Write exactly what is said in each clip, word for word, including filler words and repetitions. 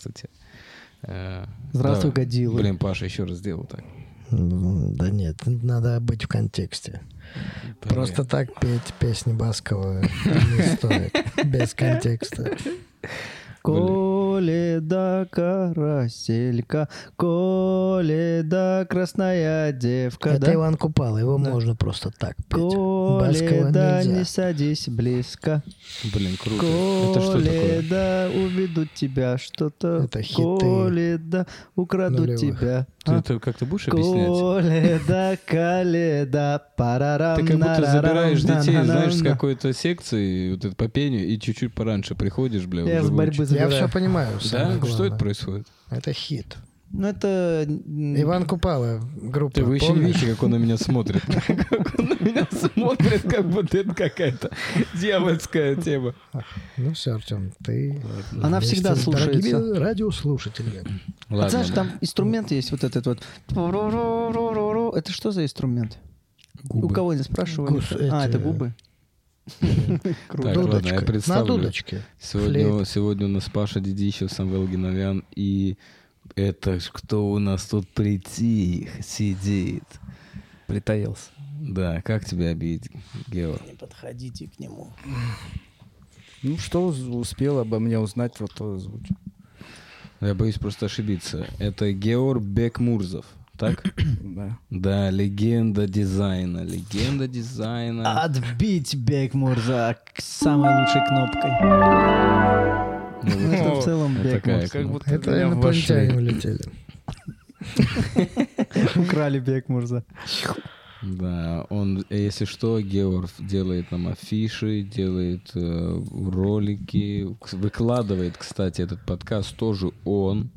здравствуйте. Здравствуй, да. Годзилла. Блин, Паша еще раз сделал так. Да нет, надо быть в контексте. Блин. Просто так петь песни Баскова не стоит. Без контекста. Коли да караселька, коли да красная девка. Это да? Иван Купала, его да. можно просто так петь. Коли да не садись близко. Блин, круто. Коли это что такое? Да уведут тебя что-то. Это хиты. Коли да украдут нулевых. Тебя. Ты а? Это как-то будешь объяснять? Коли да, коли да, парарам. Ты как будто забираешь детей, знаешь, с какой-то секции, вот это по пению, и чуть-чуть пораньше приходишь, бля. Я с борьбы забираю. Я все понимаю. Да? Главное. Что это происходит? Это хит. Ну, это... Иван Купала, группа. Ты вы еще не видите, как он на меня смотрит. Как он на меня смотрит, как будто это какая-то дьявольская тема. Ну все, Артем, ты... Она всегда слушается. Дорогие радиослушатели. Знаешь, там инструмент есть вот этот вот. Это что за инструмент? У кого не спрашивали? А, это губы. Так, ладно, я представлю. Сегодня у нас Паша Дедищев, Самвел Геновян и... Это ж кто у нас тут притих, сидит? Притаился. Да, как тебя обидеть, Гео? Не подходите к нему. Ну, что успел обо мне узнать, вот то озвучу. Я боюсь просто ошибиться. Это Геор Бекмурзов, так? Да. Да, легенда дизайна, легенда дизайна. Отбить Бекмурза самой лучшей кнопкой. Ну, это в целом Бекмурза. Как будто это инопланетяне улетели. Украли Бекмурза. Да, он, если что, Георг делает нам афиши, делает э, ролики, выкладывает, кстати, этот подкаст тоже он.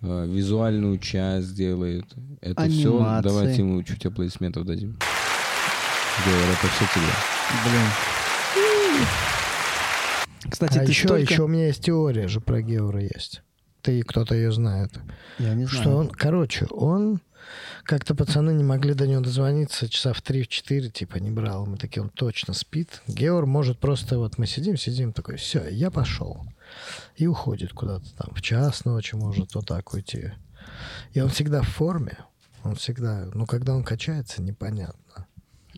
Э, визуальную часть делает. Это анимации. Все. Давайте ему чуть аплодисментов дадим. Георг, это все тебе. Блин. Кстати, а ты еще, только... еще у меня есть теория же про Геора есть. Ты, кто-то ее знает. Я не знаю. Что он, короче, он... Как-то пацаны не могли до него дозвониться, часа в три-четыре, типа, не брал. Мы такие, он точно спит. Геор может просто... Вот мы сидим, сидим, такой, все, я пошел. И уходит куда-то там. В час ночи может вот так уйти. И он всегда в форме. Он всегда... Ну, когда он качается, непонятно.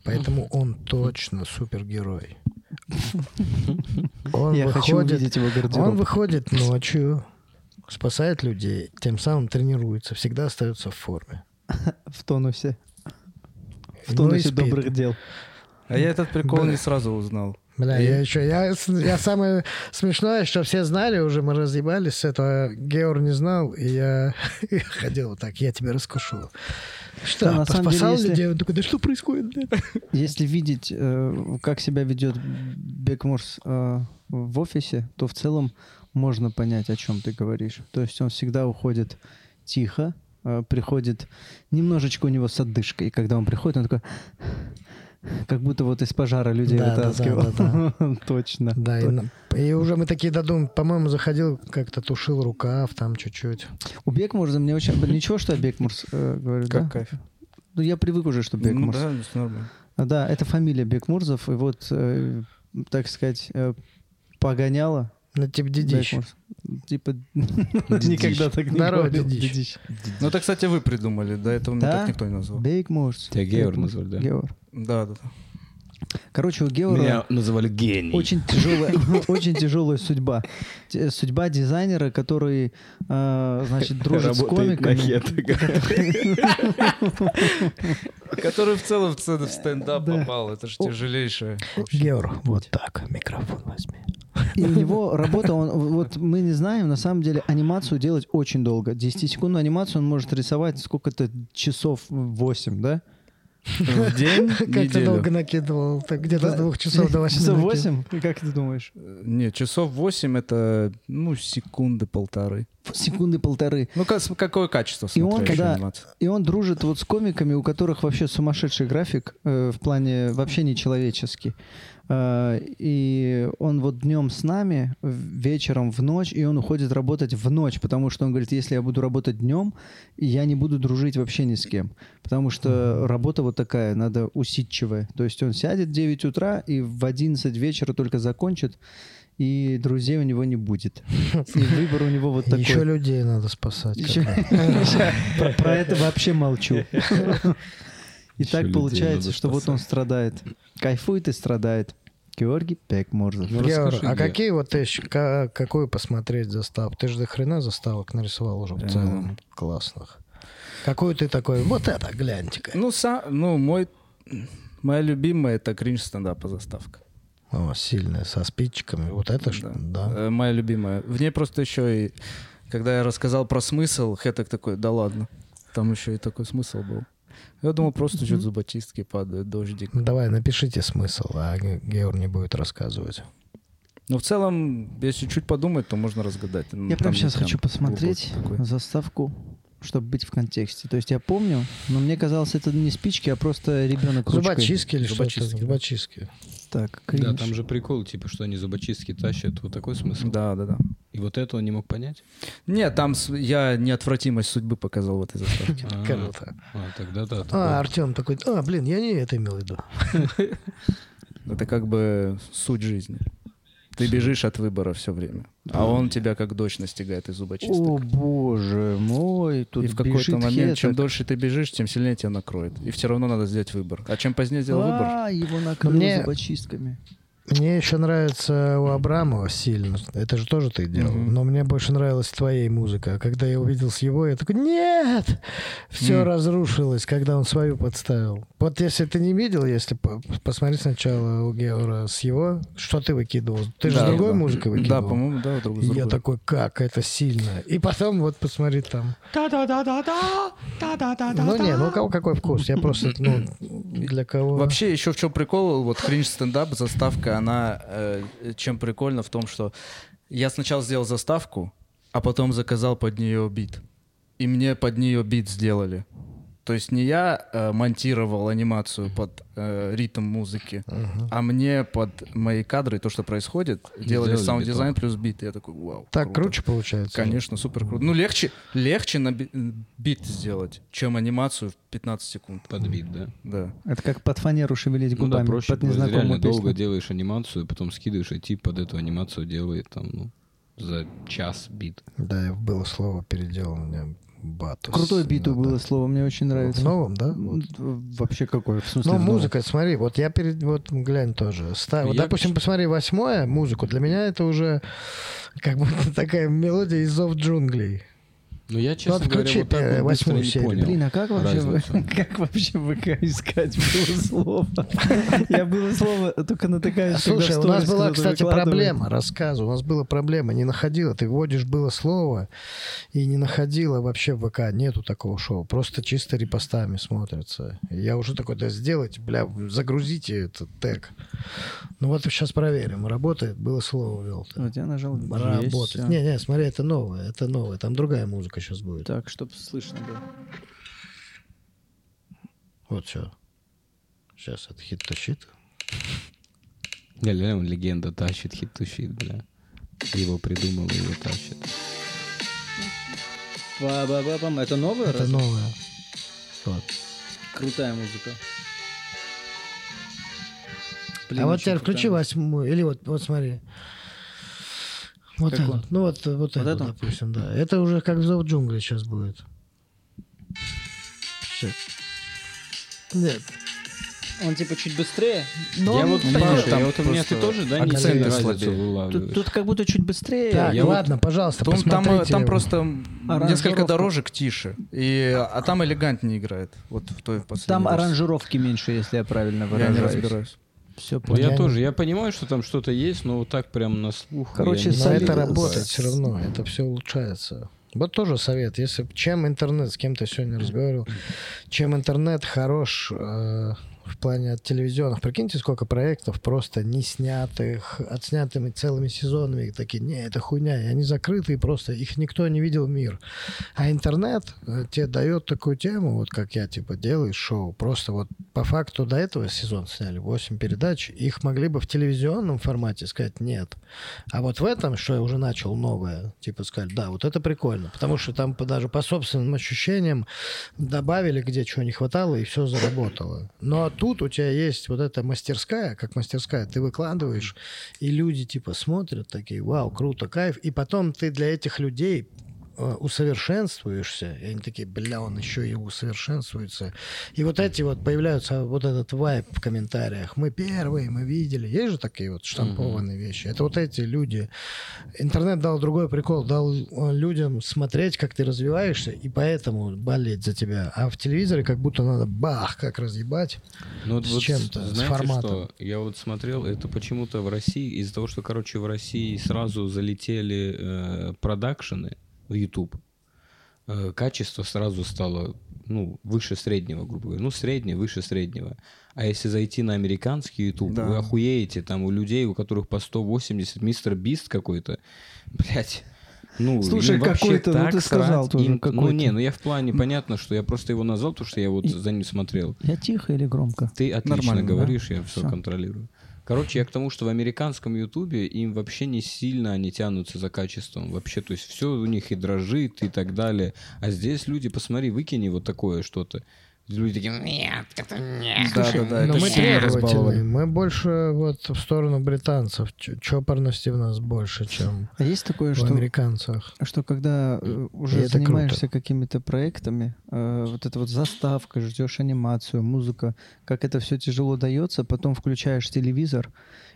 Поэтому он точно супергерой. Он Я выходит, хочу увидеть его гардероб. Он выходит ночью, спасает людей, тем самым тренируется, всегда остается в форме. В тонусе. В тонусе ну добрых дел. А я этот прикол Бля. не сразу узнал. Бля, и... я еще. Я, я самое смешное, что все знали, уже мы разъебались с этого. Геор не знал, и я, я ходил вот так, я тебя раскушу. Что, да, на самом спасал деле, людей? Если... Он такой, да что происходит? Если видеть, э, как себя ведет Бекмурз э, в офисе, то в целом можно понять, о чем ты говоришь. То есть он всегда уходит тихо, э, приходит немножечко у него с отдышкой. И когда он приходит, он такой... Как будто вот из пожара людей да, вытаскивал. Да, да, да, да. Точно. Да, точно. И, и уже мы такие додумали. По-моему, заходил, как-то тушил рукав там чуть-чуть. У Бекмурза мне очень... Ничего, что я Бекмурз э, говорю, как да? Кайф. Ну, я привык уже, что Бекмурз. Ну, да, нормально. Да, это фамилия Бекмурзов. И вот, э, так сказать, э, погоняла. Ну, типа Дедищ. Типа никогда так не говорил. Дедищ. Ну, это, кстати, вы придумали. До этого меня так никто не назвал. Бекмурз. Тебя Геор назвали, да? Геор. Да, да, да. Короче, у Геора... Меня называли гений. Очень тяжелая, очень тяжелая судьба. Судьба дизайнера, который, э, значит, дружит с комиками. Который в целом в сцену стендап попал. Это же тяжелейшее. Геор, вот так, микрофон возьми. И у него работа, он, вот мы не знаем, на самом деле анимацию делать очень долго. десятисекундную анимацию он может рисовать сколько-то часов восемь, да? В день? Как ты долго накидывал? Так, где-то да. с двух часов до восьми. Часов восемь? Как ты думаешь? Нет, часов восемь это ну, секунды полторы. Секунды полторы. Ну, как, какое качество смотришь? И, и он дружит вот с комиками, у которых вообще сумасшедший график, э, в плане вообще нечеловеческий. Э, и он вот днем с нами, вечером в ночь, и он уходит работать в ночь, потому что он говорит, если я буду работать днем, я не буду дружить вообще ни с кем. Потому что mm-hmm. работа вот такая, надо усидчивая. То есть он сядет в девять утра и в одиннадцать вечера только закончит. и друзей у него не будет. И выбор у него вот такой. Еще людей надо спасать. Про это вообще молчу. И так получается, что вот он страдает. Кайфует и страдает. Георгий Бекмурзов. Георг, а какие вот ты, какую посмотреть заставку? Ты же до хрена заставок нарисовал уже в целом классных. Какую ты такой, вот это, гляньте-ка. Ну, сам, ну мой, моя любимая — это кринж-стендапа заставка. О, сильная, со спичками. Вот это да. Что? Да. Моя любимая. В ней просто еще и, когда я рассказал про смысл, Хэтак такой, да ладно. Там еще и такой смысл был. Я думал, просто mm-hmm. что-то зубочистки падают, дождик. Давай, напишите смысл, а Георг не будет рассказывать. Ну, в целом, если чуть подумать, то можно разгадать. Я там прямо сейчас хочу посмотреть заставку, чтобы быть в контексте. То есть я помню, но мне казалось, это не спички, а просто ребенок ручкой. Зубочистки или зубочистки. Что-то? Зубочистки. Так, кринж. Да, там же прикол, типа, что они зубочистки тащат. Вот такой смысл. Да, да, да. И вот это он не мог понять? Нет, там я неотвратимость судьбы показал в этой заставке. Круто. А, тогда да. А, Артем такой, а, блин, я не это имел в виду. Это как бы суть жизни. Ты бежишь от выбора все время. А он тебя как дочь настигает из зубочисток. О, боже мой. Тут и в какой-то момент, чем дольше ты бежишь, тем сильнее тебя накроет. И все равно надо сделать выбор. А чем позднее сделал выбор... А, его накрыло зубочистками. Мне еще нравится у Абрамова сильно. Это же тоже ты делал. Mm-hmm. Но мне больше нравилась твоей музыка. А когда я увидел с его, я такой, нет! Все mm-hmm. разрушилось, когда он свою подставил. Вот если ты не видел, если посмотри сначала у Геора с его, что ты выкидывал? Ты да, же с другой да. музыкой выкидывал? Да, по-моему, да. Друг, я другой. Такой, как? Это сильно. И потом вот посмотри там. Та-да-да-да-да! Та-да-да-да-да! Ну не, ну у кого какой вкус? Я просто, ну, для кого... Вообще, еще в чем прикол, вот кринж-стендап, заставка, она э, чем прикольна в том, что я сначала сделал заставку, а потом заказал под нее бит. И мне под нее бит сделали. То есть не я э, монтировал анимацию под э, ритм музыки, uh-huh. а мне под мои кадры, то, что происходит, и делали саунд-дизайн плюс бит. И я такой, вау. Так круто. Круче получается? Конечно, супер круто. Ну, легче, легче на бит, бит сделать, чем анимацию в пятнадцать секунд. Под бит, да? Да. Это как под фанеру шевелить губами. Ну да, проще, под незнакомую реально песню. Долго делаешь анимацию, потом скидываешь, и тип под эту анимацию делает там, ну, за час бит. Да, было слово переделано. Батус. Крутой биту ну, было да. слово, мне очень нравится. В новом, да? Вот. Вообще какой? В смысле, ну, музыка, смотри, вот я перед... Вот глянь тоже. Став, вот, допустим, пишу. Посмотри восьмое, музыку. Для меня это уже как будто такая мелодия из «Зов джунглей». Ну, я, честно ну, говоря, вот так вот быстро не понял. Блин, а как вообще, вы, как вообще ВК искать было слово? Я было слово только натыкаюсь. Слушай, у нас была, кстати, проблема, рассказываю. У нас была проблема, не находила. Ты вводишь было слово и не находила вообще в ВК. Нету такого шоу. Просто чисто репостами смотрится. Я уже такой, да сделайте, бля, загрузите этот тег. Ну вот сейчас проверим. Работает, было слово ввел. Вот я нажал. Работает. Не-не, смотри, это новое, это новое. Там другая музыка сейчас будет. Так, чтобы слышно было. Вот все. Сейчас это хит тащит. Да, легенда тащит, хит тащит, бля. Его придумал и его тащит. Ба-ба-ба-бам. Это новое? Это разве? Новое. Вот. Крутая музыка. Блин, а вот теперь включи восьмую. Или вот, вот смотри. Вот это. Вот? Ну вот, вот, вот это, это, допустим, да. Это уже как в «Зов джунглей» сейчас будет. Все. Нет. Он типа чуть быстрее. Но я вот понимаю, там вот у меня ты тоже, да, акценты слабее. Тут, тут как будто чуть быстрее. Так, я ладно, вот, пожалуйста, там, посмотрите. Там, там просто несколько дорожек тише, и, а там элегантнее играет. Вот в той последней. Там раз. Аранжировки меньше, если я правильно выражаюсь. Я не разбираюсь. Все, ну, я тоже, я понимаю, что там что-то есть, но вот так прям на слух. Короче, это работает все равно, это все улучшается. Вот тоже совет, если чем интернет, с кем-то сегодня разговаривал, чем интернет хорош э, в плане от телевизионных. Прикиньте, сколько проектов просто не снятых, отснятыми целыми сезонами, и такие, не, это хуйня, и они закрыты, и просто их никто не видел мир. А интернет э, тебе дает такую тему, вот как я, типа, делаю шоу, просто вот по факту до этого сезон сняли восемь передач, их могли бы в телевизионном формате сказать нет. А вот в этом, что я уже начал новое, типа, сказать, да, вот это прикольно. Потому что там даже по собственным ощущениям добавили, где чего не хватало, и все заработало. Но тут у тебя есть вот эта мастерская, как мастерская, ты выкладываешь, и люди типа смотрят такие, вау, круто, кайф, и потом ты для этих людей усовершенствуешься, и они такие, бля, он еще и усовершенствуется. И вот эти вот появляются, вот этот вайб в комментариях. Мы первые, мы видели. Есть же такие вот штампованные угу. вещи. Это вот эти люди. Интернет дал другой прикол, дал людям смотреть, как ты развиваешься, и поэтому болеть за тебя. А в телевизоре как будто надо бах, как разъебать ну, с вот чем-то, с форматом. Что? Я вот смотрел, это почему-то в России, из-за того, что, короче, в России сразу залетели э, продакшены, в YouTube, качество сразу стало, ну, выше среднего, грубо говоря. Ну, среднее, выше среднего. А если зайти на американский YouTube, да. вы охуеете, там у людей, у которых по сто восемьдесят, мистер Бист какой-то, блядь. Ну, слушай, какой-то, ну ты сказал тоже им, какой-то. Ну не, ну я в плане, понятно, что я просто его назвал, потому что я вот и... за ним смотрел. Я тихо или громко? Ты отлично нормально, говоришь, да? Я все, все контролирую. Короче, я к тому, что в американском Ютубе им вообще не сильно они тянутся за качеством. Вообще, то есть все у них и дрожит, и так далее. А здесь люди, посмотри, выкини вот такое что-то. Люди такие, нет, это нет. Слушай, да, да, да. Но это мы требовательные. Мы больше вот в сторону британцев. Чопорности в нас больше, чем а есть такое, в что, американцах. Что когда уже занимаешься круто. Какими-то проектами, э, вот эта вот заставка, ждешь анимацию, музыка, как это все тяжело дается, потом включаешь телевизор,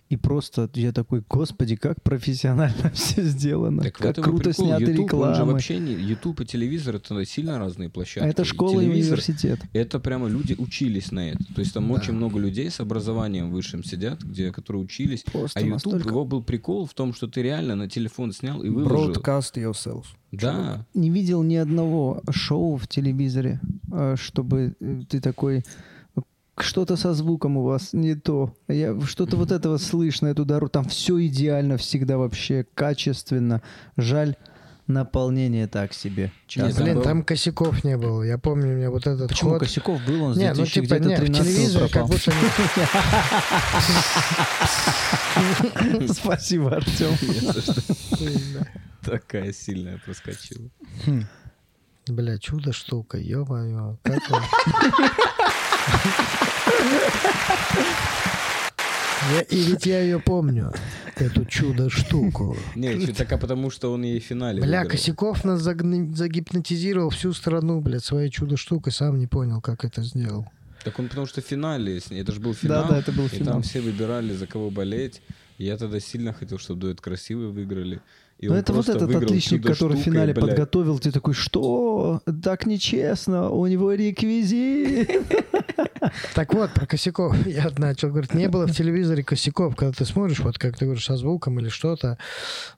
и просто я такой, господи, как профессионально все сделано. Так как круто прикол. Сняты YouTube, рекламы. Он же вообще не... YouTube и телевизор — это сильно разные площадки. А это школа и, и университет. Это прямо люди учились на это. То есть там да. очень много людей с образованием высшим сидят, где, которые учились. Просто а YouTube, настолько... его был прикол в том, что ты реально на телефон снял и выложил. Broadcast yourself. Да. Не видел ни одного шоу в телевизоре, чтобы ты такой... Что-то со звуком у вас не то. Я, что-то вот этого слышно, эту дару. Там все идеально всегда вообще, качественно. Жаль, наполнение так себе. Нет, там, блин, был... там косяков не было. Я помню, у меня вот этот Почему ход... косяков был? Он с не, ну, типа, не, в телевизоре как будто не... Спасибо, Артем. Такая сильная проскочила. Бля, чудо-штука, ё-моё. Как он... Я, и ведь я ее помню, эту чудо-штуку. Не, так а потому, что он ей в финале Бля, выиграл. Косяков нас загипнотизировал всю страну, блядь, своей чудо-штукой, сам не понял, как это сделал. Так он потому что в финале, это же был финал, да, да, это был финал. И там все выбирали, за кого болеть. Я тогда сильно хотел, чтобы дуэт красивый выиграли. И но это вот этот отличник, который в финале блядь. подготовил, ты такой, что? Так нечестно, у него реквизит. Так вот, про косяков я начал говорить. Не было в телевизоре косяков, когда ты смотришь, вот как ты говоришь, со звуком или что-то.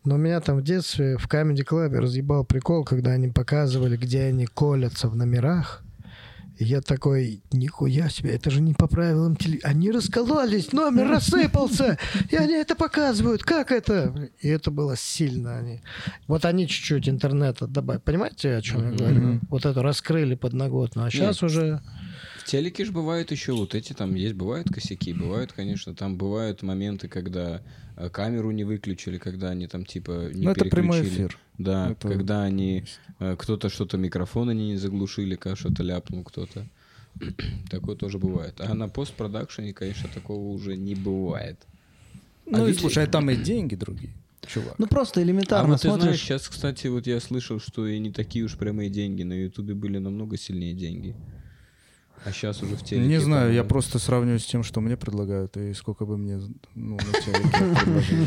Но меня там в детстве в Comedy Club разъебал прикол, когда они показывали, где они колятся в номерах. Я такой, нихуя себе, это же не по правилам телевизора. Они раскололись, номер рассыпался, и они это показывают. Как это? И это было сильно. Они... Вот они чуть-чуть интернета добавили. Понимаете, о чем я говорю? Mm-hmm. Вот это раскрыли подноготно. А сейчас Нет. уже... В телеке же бывают еще вот эти, там есть, бывают косяки, бывают, конечно, там бывают моменты, когда камеру не выключили, когда они там типа не ну, переключили. Это прямой эфир. Да, это... когда они, кто-то что-то, микрофон они не заглушили, когда что-то ляпнул кто-то. Такое тоже бывает. А на постпродакшене, конечно, такого уже не бывает. Ну а и слушай, ведь... там и деньги другие, чувак. Ну просто элементарно а вот смотришь. Ты знаешь, сейчас, кстати, вот я слышал, что и не такие уж прямые деньги. На Ютубе были намного сильнее деньги. А сейчас уже в телеке... Не знаю, там, я да? просто сравниваю с тем, что мне предлагают, и сколько бы мне ну, на телеке предложили.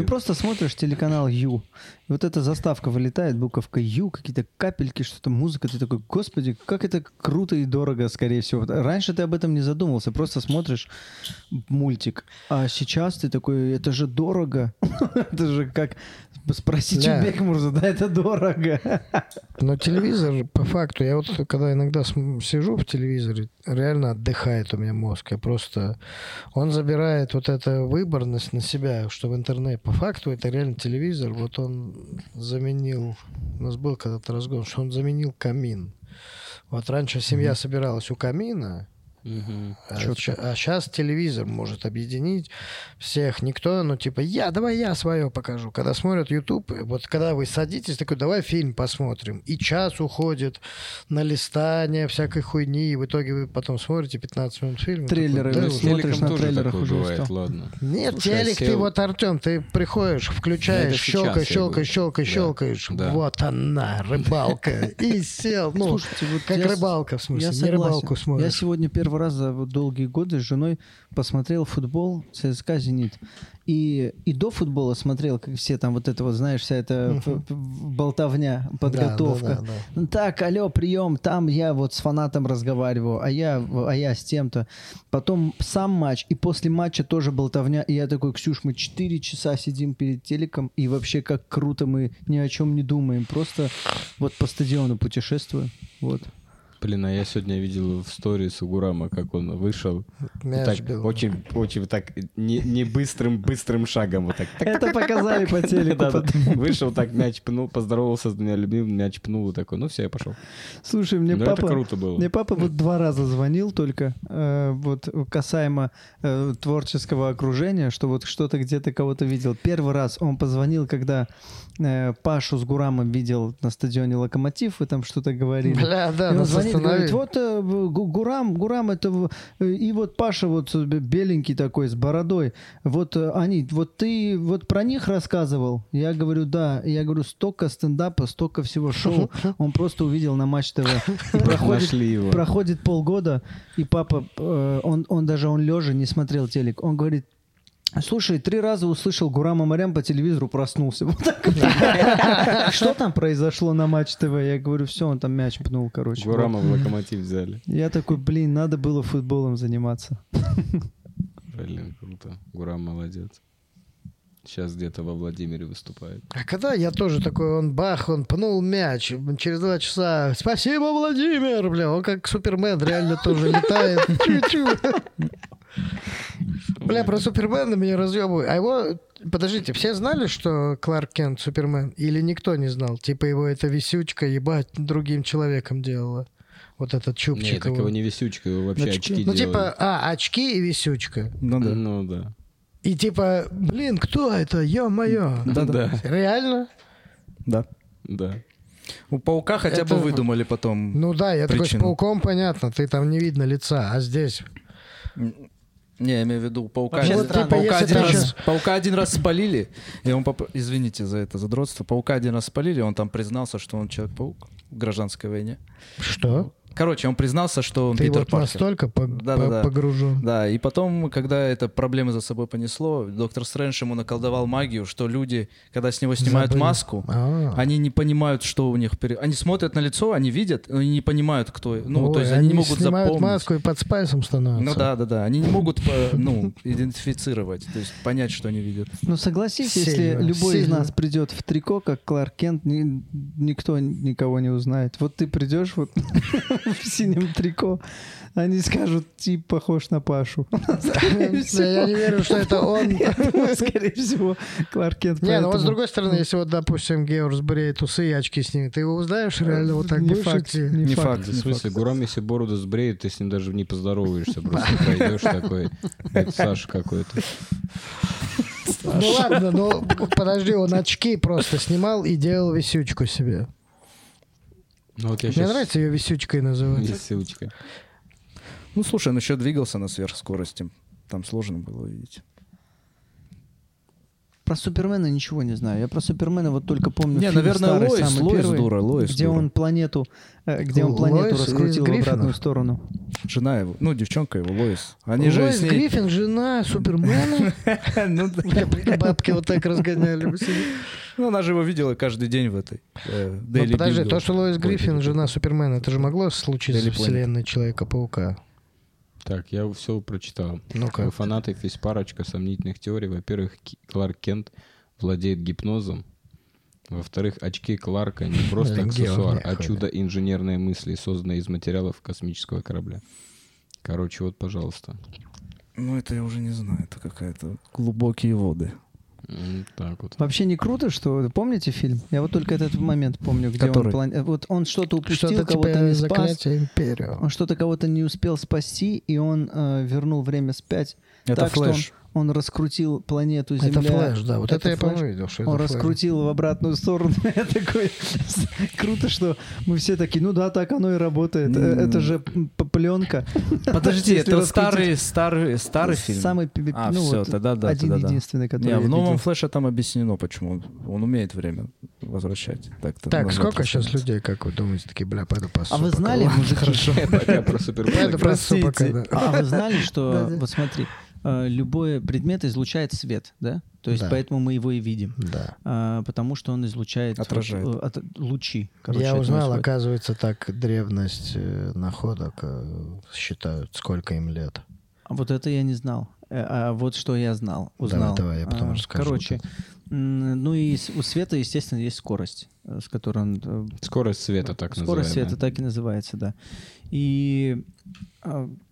Ну просто смотришь телеканал Ю, вот эта заставка вылетает, буковка Ю, какие-то капельки, что-то музыка, ты такой, господи, как это круто и дорого, скорее всего. Раньше ты об этом не задумывался, просто смотришь мультик, а сейчас ты такой, это же дорого, это же как... Спроси да. Чебекмурза, да, это дорого. Но телевизор, по факту, я вот когда иногда сижу в телевизоре, реально отдыхает у меня мозг. Я просто... Он забирает вот эту выборность на себя, что в интернете, по факту, это реально телевизор. Вот он заменил... У нас был когда-то разговор, что он заменил камин. Вот раньше семья mm-hmm. собиралась у камина, Угу. А, а сейчас телевизор может объединить всех. Никто, ну типа, я, давай я свое покажу. Когда смотрят YouTube, вот когда вы садитесь, такой, давай фильм посмотрим. И час уходит на листание всякой хуйни. И в итоге вы потом смотрите пятнадцать минут фильма. Трейлеры. Такой, да, смотришь на трейлерах уже бывает, ладно. Нет, слушай, телек сел... ты вот, Артем, ты приходишь, включаешь, щелкаешь, щелкаешь, щелкаешь, щелкаешь. Да. Вот она, рыбалка. И сел. Ну, как рыбалка, в смысле. Не рыбалку смотришь. Я сегодня первый раз за долгие годы с женой посмотрел футбол ЦСКА «Зенит». И, и до футбола смотрел, как все там вот это вот, знаешь, вся эта uh-huh. болтовня, подготовка. Да, да, да, да. Так, алло, прием, там я вот с фанатом разговариваю, а я, а я с тем-то. Потом сам матч, и после матча тоже болтовня. И я такой, Ксюш, мы четыре часа сидим перед телеком, и вообще как круто, мы ни о чем не думаем. Просто вот по стадиону путешествую. Вот. Блин, а я сегодня видел в сторис у Гурама, как он вышел. Так, очень, очень так не, не быстрым, быстрым шагом. Вот так. Это показали по телеку. Вышел, так мяч пнул, поздоровался с меня, любимый мяч пнул, такой, ну все, я пошел. Слушай, мне папа... это круто было. Мне папа вот два раза звонил только, вот касаемо творческого окружения, что вот что-то где-то кого-то видел. Первый раз он позвонил, когда Пашу с Гурамом видел на стадионе «Локомотив», и там что-то говорили. Бля, да, он звонит, говорит, вот Гурам, Гурам, это... И вот Паша вот беленький такой, с бородой. Вот они, вот ты вот про них рассказывал? Я говорю, да. Я говорю, столько стендапа, столько всего шоу. Он просто увидел на Матч ТВ. Проходит, проходит полгода, и папа, он, он даже он лежа не смотрел телек. Он говорит, слушай, три раза услышал Гурама Марям по телевизору, проснулся. Вот так. Что там произошло на Матч ТВ? Я говорю, все, он там мяч пнул, короче. Гурама в «Локомотив» взяли. Я такой, блин, надо было футболом заниматься. Блин, круто. Гурам молодец. Сейчас где-то во Владимире выступает. А когда я тоже такой, он бах, он пнул мяч, через два часа, спасибо, Владимир, бля, он как Супермен реально тоже летает. Чу-чу. Бля, про Супермена меня разъебывают. А его, подождите, все знали, что Кларк Кент Супермен? Или никто не знал? Типа его эта висючка ебать другим человеком делала. Вот этот чубчик. Нет, так его не висючка, его вообще очки, очки ну делали. Типа, а, очки и висючка. Ну да. Ну да. И типа, блин, кто это? Ё-моё. Да-да. Реально? Да. Да. У паука хотя это... бы выдумали потом. Ну да, я причину. Такой, с пауком понятно, ты там не видно лица, а здесь... Не, я имею в виду, паука, вообще, один, странно, паука, один раз, паука один раз спалили, и он, поп... извините за это задротство, паука один раз спалили, он там признался, что он Человек-паук в гражданской войне. Что? Короче, он признался, что он ты Питер вот Паркер. Ты настолько по- да, по- да, погружен. Да, и потом, когда это проблемы за собой понесло, Доктор Стрэндж ему наколдовал магию, что люди, когда с него снимают забыли. Маску, А-а-а. Они не понимают, что у них... Пере... Они смотрят на лицо, они видят, но они не понимают, кто... Ну, ой, то есть они, они не могут снимают запомнить. Маску и под спайсом становятся. Ну да, да, да. Они не могут ну, идентифицировать, то есть понять, что они видят. Ну согласись, если любой из нас придет в трико, как Кларк Кент, никто никого не узнает. Вот ты придешь... вот. В синем трико. Они скажут, тип похож на Пашу. Я не верю, что это он. Скорее всего, Кларк Кент. Не, ну вот с другой стороны, если вот, допустим, Георг сбреет усы и очки снимет, ты его узнаешь реально вот так? Не факт. Не факт. В смысле, Гурам, если бороду сбреет, ты с ним даже не поздороваешься. Просто пройдешь такой, это Саша какой-то. Ну ладно, ну подожди, он очки просто снимал и делал висючку себе. Ну, вот мне сейчас... нравится ее висючкой называть. Висючка. Ну, слушай, он еще двигался на сверхскорости. Там сложно было увидеть. Про Супермена ничего не знаю. Я про Супермена вот только помню. Не, наверное, старый, Лоис, самый Лоис первый, дура, Лоис где дура. Он планету, где он планету Лоис раскрутил в обратную сторону. Жена его, ну девчонка его, Лоис. Они Лоис же с ней... Гриффин, жена Супермена. Бабки вот так разгоняли. Ну она же его видела каждый день в этой. Ну подожди, то что Лоис Гриффин, жена Супермена, это же могло случиться в вселенной Человека-паука. Так, я все прочитал. Ну-ка. У фанатов есть парочка сомнительных теорий. Во-первых, Кларк Кент владеет гипнозом. Во-вторых, очки Кларка не просто аксессуар, а чудо инженерной мысли, созданное из материалов космического корабля. Короче, вот, пожалуйста. Ну, это я уже не знаю. Это какая-то глубокие воды. Так вот. Вообще не круто, что... Помните фильм? Я вот только этот момент помню, где Который? он... Плани... Вот он что-то упустил, что-то кого-то типа не спас. Империю. Он что-то кого-то не успел спасти, и он э, вернул время спять. Это так, Флэш. Что он, он раскрутил планету Земля. Это Флэш, да. Вот это, это я, по-моему, видел. Что он это раскрутил Флэш. В обратную сторону. Я такой... Круто, что мы все такие, ну да, так оно и работает. Это же пленка. Подожди, это старый фильм? Самый... А, все, тогда-да. Один-единственный, который... В новом Флэше там объяснено, почему. Он умеет время возвращать. Так, сколько сейчас людей, как вы думаете, такие, бля, пойду по супаку. А вы знали, мужик, хорошо. А вы знали, что... Вот смотри. Любой предмет излучает свет, да? То есть да. Поэтому мы его и видим. Да. А, потому что он излучает... Отражает. Вот, от, лучи. Короче, я узнал, происходит. Оказывается, так древность находок считают, сколько им лет. А вот это я не знал. А вот что я знал, узнал. Давай, давай, я потом а, расскажу. Короче, ну и у света, естественно, есть скорость, с которой он... Скорость света так называется. Скорость света так и называется, да. И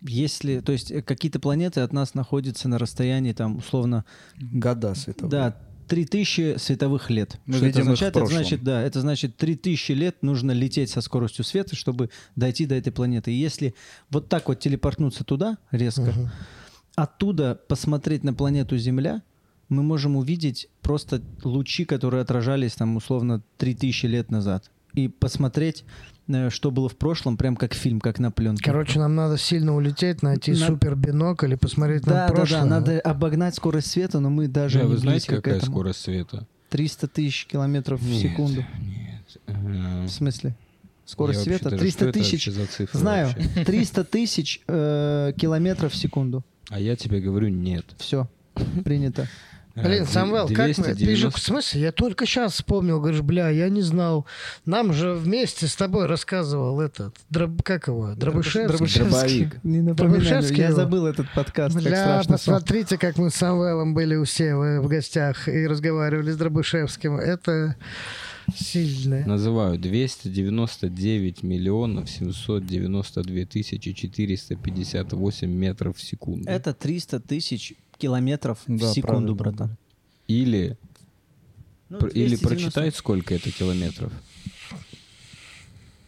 если... То есть какие-то планеты от нас находятся на расстоянии, там, условно... Года световых. Да, три тысячи световых лет. Мы что это означает? Это значит, да, это значит, три тысячи лет нужно лететь со скоростью света, чтобы дойти до этой планеты. И если вот так вот телепортнуться туда резко... Угу. Оттуда посмотреть на планету Земля, мы можем увидеть просто лучи, которые отражались там условно три тысячи лет назад. И посмотреть, что было в прошлом, прям как фильм, как на пленке. Короче, нам надо сильно улететь, найти на... супер бинокль и посмотреть да, на да, прошлое. Да, да, надо обогнать скорость света, но мы даже да, не близко к этому. Вы знаете, какая скорость света? триста тысяч километров в нет, секунду. Нет. В смысле? Скорость я света? триста тысяч. Знаю. Вообще. триста тысяч э, километров в секунду. А я тебе говорю нет. Все, принято. Блин, Самвел, как мы? Ты же, в смысле, я только сейчас вспомнил, говоришь, бля, я не знал. Нам же вместе с тобой рассказывал этот, дроб, как его, Дробышевский. Дробовик. Не напоминаю, я забыл этот подкаст. Бля, посмотрите, как мы с Самвелом были у Севы в гостях и разговаривали с Дробышевским. Это... Сильная. Называю двести девяносто девять миллионов семьсот девяносто две тысячи четыреста пятьдесят восемь метров в секунду. Это триста тысяч километров да, в секунду, правильно. Братан. Или, ну, пр- или прочитай, сколько это километров.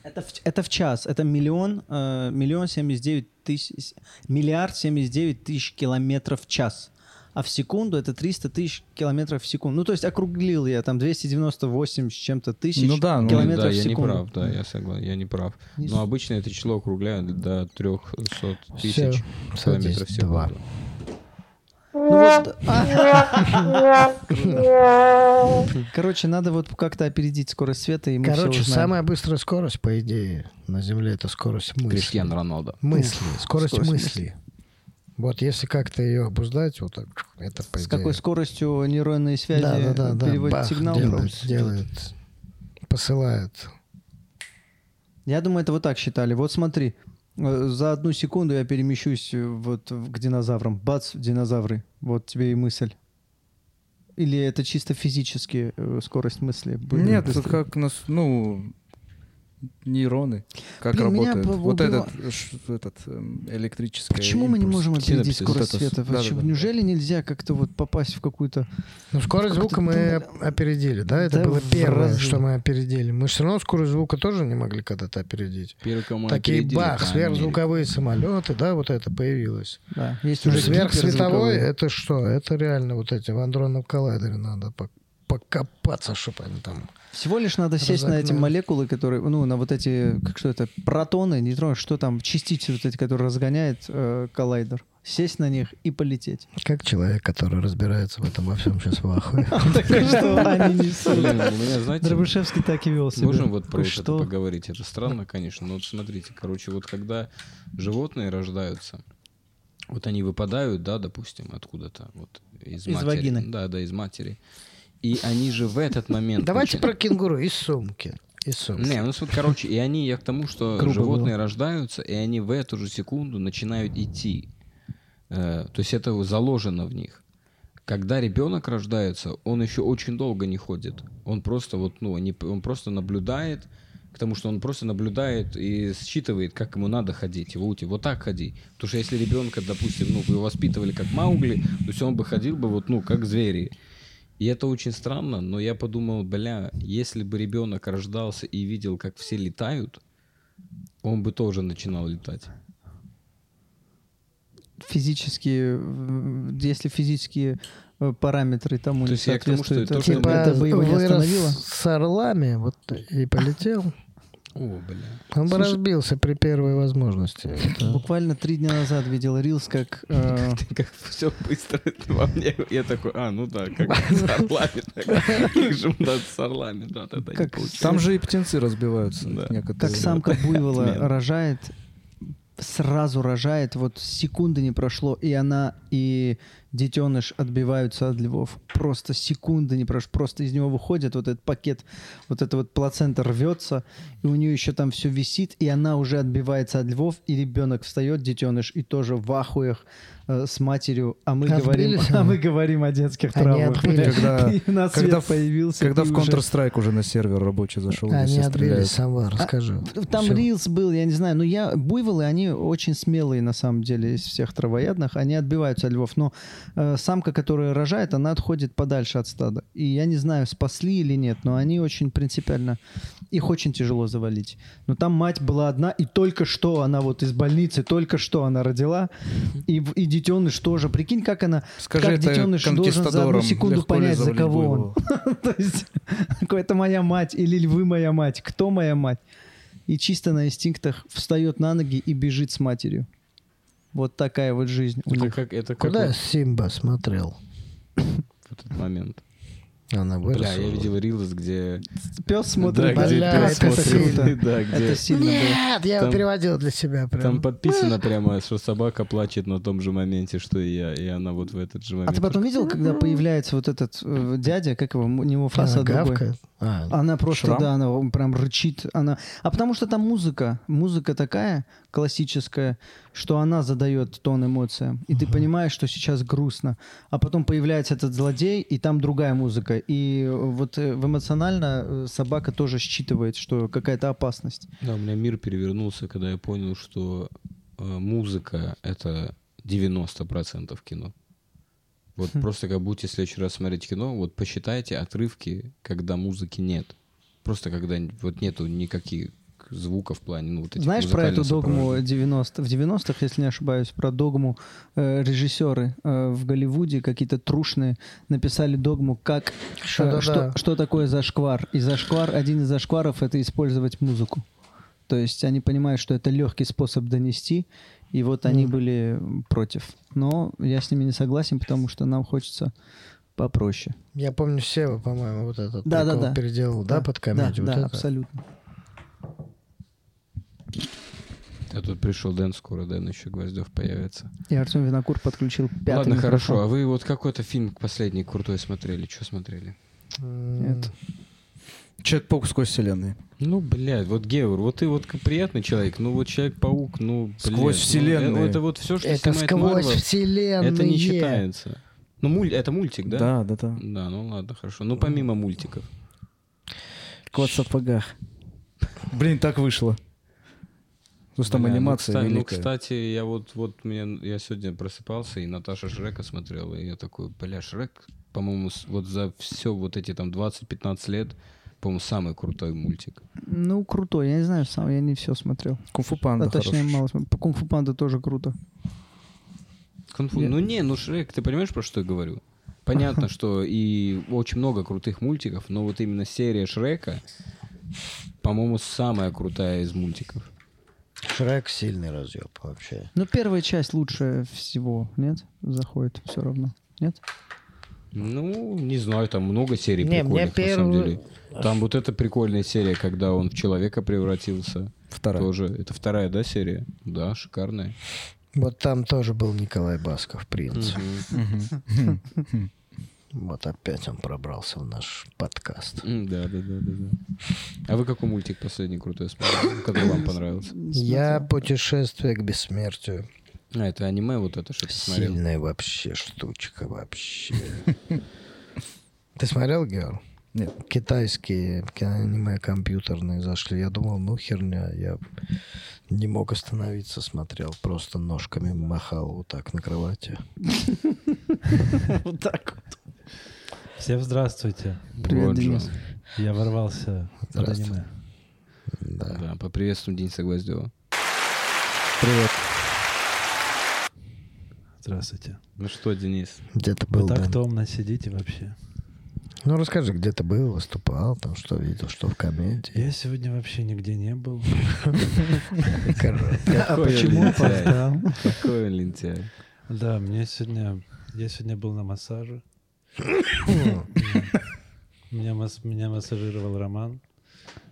Это в, это в час. Это миллион, э, миллион семьдесят девять тысяч, миллиард семьдесят девять тысяч километров в час. А в секунду это триста тысяч километров в секунду. Ну, то есть округлил я там двести девяносто восемь с чем-то тысяч ну, да, ну, километров да, в секунду. Ну да, я не прав, да, я согласен, я не прав. Не Но с... обычно это число округляют до триста тысяч километров в секунду. Ну, вот... Короче, надо вот как-то опередить скорость света. И мы Короче, самая быстрая скорость, по идее, на Земле это скорость мысли. Криштиану Роналду. Мысли, скорость, скорость мысли. мысли. Вот если как-то ее обуздать, вот так, это по идее. С какой скоростью нейронные связи да, да, да, переводят бах, сигнал? Делает, делает, посылает. Я думаю, это вот так считали. Вот смотри, за одну секунду я перемещусь вот к динозаврам. Бац, динозавры. Вот тебе и мысль. Или это чисто физически скорость мысли? Нет, это как нас, ну... Нейроны, как Блин, работают. Вот этот, этот электрический Почему импульс? Мы не можем опередить скорость это... света? Да, да, Неужели да. нельзя как-то вот попасть в какую-то... Ну, скорость звука мы опередили, да? Это да было первое, разы. Что мы опередили. Мы все равно скорость звука тоже не могли когда-то опередить. Первый, Такие бах, да, сверхзвуковые самолеты, да, вот это появилось. Да. Есть уже сверхсветовой, это что? Это реально вот эти в адронном коллайдере надо покопаться, чтобы они там... Всего лишь надо сесть Разогнать. на эти молекулы, которые, ну, на вот эти, как что это, протоны, нейтроны, что там, частицы вот эти, которые разгоняет э, коллайдер. Сесть на них и полететь. Как человек, который разбирается в этом во всем сейчас в ахуе. Что они несут. Дробышевский так и вел себя. Можем вот про это поговорить. Это странно, конечно, но вот смотрите, короче, вот когда животные рождаются, вот они выпадают, да, допустим, откуда-то, вот из матери. Из вагины. Да, да, из матери. И они же в этот момент... Давайте про кенгуру из сумки. Из сумки. Не, ну, короче, и они, я к тому, что Грубо животные было. рождаются, и они в эту же секунду начинают идти. Э, то есть это заложено в них. Когда ребенок рождается, он еще очень долго не ходит. Он просто вот, ну, не, он просто наблюдает, потому что он просто наблюдает и считывает, как ему надо ходить. Его учат, вот так ходи. Потому что если ребенка, допустим, ну, его воспитывали как Маугли, то есть он бы ходил бы вот, ну, как звери. И это очень странно, но я подумал, бля, если бы ребенок рождался и видел, как все летают, он бы тоже начинал летать. Физические, если физические параметры тому то не соответствуют, то, типа, это бы его не остановило. С орлами вот и полетел. О, бля. Он бы разбился при первой возможности. Это... Буквально три дня назад видел рилс, как... Э... Как все быстро во мне. Я такой, а, ну да, как с орлами. Их же надо с орлами. Там же и птенцы разбиваются. Как самка буйвола рожает, сразу рожает, вот секунды не прошло, и она, и детеныш отбиваются от львов. Просто секунды не прошло, просто из него выходит вот этот пакет, вот эта вот плацента рвется, и у нее еще там все висит, и она уже отбивается от львов, и ребенок встает, детеныш, и тоже в ахуях э, с матерью. А мы, говорим, а мы говорим о детских травмах. Когда, когда, когда появился, когда в Counter-Strike уже... уже на сервер рабочий зашел. Они отбились, сама расскажи. А, там рилс был, я не знаю, но я... Буйволы, они очень смелые, на самом деле, из всех травоядных. Они отбиваются от львов, но самка, которая рожает, она отходит подальше от стада. И я не знаю, спасли или нет, но они очень принципиально... Их очень тяжело завалить. Но там мать была одна, и только что она вот из больницы, только что она родила, и, и детеныш тоже. Прикинь, как она... Скажи, как детеныш должен за одну секунду понять, за кого он. То есть, это моя мать, или вы моя мать, кто моя мать? И чисто на инстинктах встает на ноги и бежит с матерью. Вот такая вот жизнь. Это у них. Как, это как Куда вот... Симба смотрел? В этот момент. Она выросла. Бля, я видел рилс, где... Пес смотрит. Да, где Бля, пес это смотрит. Сильно. Да, где... это сильно Нет, было. Я его переводил для себя. Прям. Там подписано прямо, что собака плачет на том же моменте, что и я. И она вот в этот же момент. А ты потом видел, когда появляется вот этот э, дядя, как его, не Муфаса, а другой? А, она просто, шрам? Да, она прям рычит. Она... А потому что там музыка. Музыка такая классическая, что она задает тон эмоциям. И uh-huh. ты понимаешь, что сейчас грустно. А потом появляется этот злодей, и там другая музыка. И вот эмоционально собака тоже считывает, что какая-то опасность. Да, у меня мир перевернулся, когда я понял, что музыка — это девяносто процентов кино. Вот хм. Просто как будете в следующий раз смотреть кино, вот посчитайте отрывки, когда музыки нет. Просто когда вот нету никаких звуков в плане... Ну, вот этих знаешь про эту догму девяностых? В девяностых, если не ошибаюсь, про догму э, режиссеры э, в Голливуде, какие-то трушные, написали догму, как что, э, что, что такое зашквар. И зашквар, один из зашкваров — это использовать музыку. То есть они понимают, что это легкий способ донести, и вот они mm. были против. Но я с ними не согласен, потому что нам хочется попроще. Я помню, Сева, по-моему, вот этот да, да, да. переделал, да, да, под комедию? Да, вот да, абсолютно. А тут пришел Дэн скоро, Дэн еще Гвоздев появится. И Артем Винокур подключил пятый. Ладно, микрофон. Хорошо. А вы вот какой-то фильм последний крутой смотрели? Что смотрели? Нет. Человек-паук сквозь вселенную. Ну, блядь, вот Гевр, вот ты вот приятный человек, ну вот Человек-паук, ну, блядь. Сквозь вселенную. Ну, это, это вот все, что это снимает Марвел. Это сквозь вселенную. Это не считается. Ну, муль... это мультик, да? Да, да, да. Да, ну ладно, хорошо. Ну, помимо мультиков. Кот в сапогах. Блин, так вышло. Ну, там Бля, анимация ну, великая. Ну, кстати, я вот, вот меня, я сегодня просыпался, и Наташа Шрека смотрела, и я такой, бля, Шрек, по-моему, вот за все вот эти там двадцать-пятнадцать лет, по-моему, самый крутой мультик. Ну, крутой, я не знаю, сам я не все смотрел. Кунг-фу панда. А, точнее, мало смотрел. Кунг-фу панда тоже круто. Кунг-фу. Я... Ну, не, ну, Шрек, ты понимаешь, про что я говорю? Понятно, что и очень много крутых мультиков, но вот именно серия Шрека, по-моему, самая крутая из мультиков. Шрек сильный разъеб вообще. Ну, первая часть лучше всего, нет? Заходит все равно, нет? Ну, не знаю, там много серий не, прикольных, первый... на самом деле. Там вот эта прикольная серия, когда он в человека превратился. Вторая. Тоже. Это вторая, да, серия? Да, шикарная. Вот там тоже был Николай Басков, принц. Вот опять он пробрался в наш подкаст. Да, да, да, да, да. А вы какой мультик последний крутой смотрели, который вам понравился? Я «Путешествие к бессмертию». А это аниме вот это что-то смотрел? Сильная вообще штучка вообще. Ты смотрел, Георг? Нет. Китайские аниме компьютерные зашли. Я думал, ну херня. Я не мог остановиться, смотрел. Просто ножками махал вот так на кровати. Вот так вот. Всем здравствуйте. Привет, Бонжо. Денис. Я ворвался от аниме. Да. да, поприветствуем Дениса Гвоздева. Привет. Здравствуйте. Ну что, Денис? Где ты был? Вы так да? томно сидите вообще. Ну расскажи, где ты был, выступал, там что видел, что в комедии. Я сегодня вообще нигде не был. А почему опоздал? Какой лентяй. Да, мне сегодня... Я сегодня был на массаже. Меня массажировал Роман.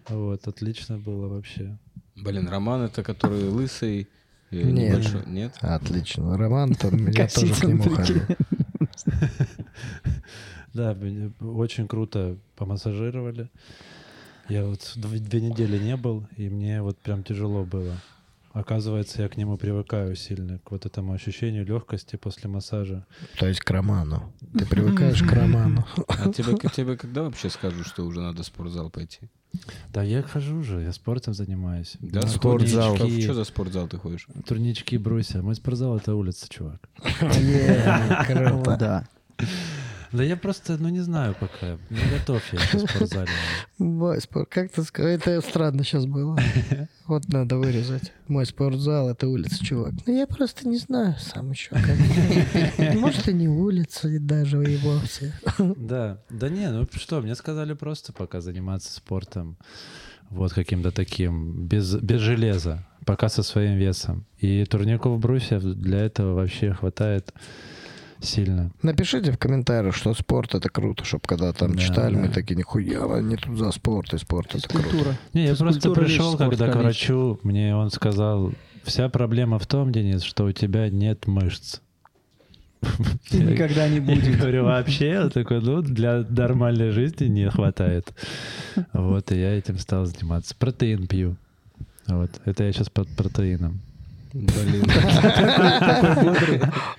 Вот, отлично было вообще. Блин, Роман это который лысый? Нет. Нет? Отлично. Роман, там меня тоже к нему ходил. Да, очень круто помассажировали. Я вот две недели не был, и мне вот прям тяжело было. Оказывается, я к нему привыкаю сильно, к вот этому ощущению легкости после массажа. То есть к Роману. Ты привыкаешь к Роману. А тебе, тебе когда вообще скажут, что уже надо в спортзал пойти? Да, я хожу уже, я спортом занимаюсь. Да, да спортзал. Турнички... Что за спортзал ты ходишь? Турнички, бруйся. Мой спортзал — это улица, чувак. Круто, да. Да я просто, ну, не знаю пока. Не готов я к спортзале. Мой спорт... Как ты сказал? Это странно сейчас было. Вот надо вырезать. Мой спортзал — это улица, чувак. Ну, я просто не знаю сам еще. Как... Может, и не улица, и даже и вовсе. Да. Да не, ну что, мне сказали просто пока заниматься спортом. Вот каким-то таким. Без, без железа. Пока со своим весом. И турников брусьев для этого вообще хватает... Сильно. Напишите в комментариях, что спорт — это круто, чтобы когда там да, читали, да. мы такие, нихуя, не тут за спорт, и спорт — это культура. Круто. Не, я просто пришел, спорт, когда конечно. К врачу, мне он сказал, вся проблема в том, Денис, что у тебя нет мышц. Никогда не будет. Я говорю, вообще, такой, ну, для нормальной жизни не хватает. Вот, и я этим стал заниматься. Протеин пью. Вот, это я сейчас под протеином. Блин.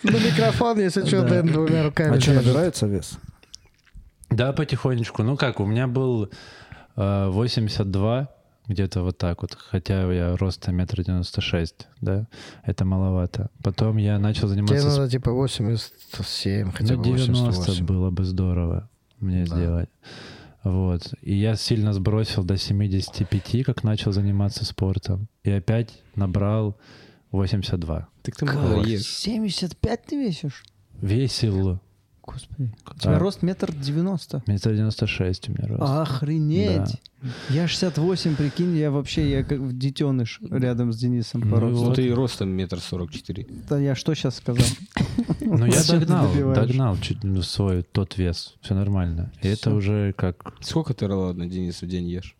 Ну, микрофон, если что, дай двумя руками. А что, набирается вес? Да, потихонечку. Ну как, у меня был восемьдесят два, где-то вот так вот. Хотя я роста метр девяносто шесть, да. Это маловато. Потом я начал заниматься... Тебе надо типа восемьдесят семь, хотя бы девяносто было бы здорово мне сделать. Вот. И я сильно сбросил до семьдесят пять, как начал заниматься спортом. И опять набрал... восемьдесят два. Так ты молодец. семьдесят пять ты весишь? Весил. Господи. У тебя а? рост метр девяносто. Метр девяносто шесть у меня рост. Охренеть. Да. Я шестьдесят восемь, прикинь, я вообще, я как детеныш рядом с Денисом по росту. Ну, вот. Ты и ростом метр сорок четыре. Да я что сейчас сказал? Ну, я догнал, догнал чуть свой тот вес. Все нормально. И это уже как... Сколько ты, ладно, Денис, в день ешь?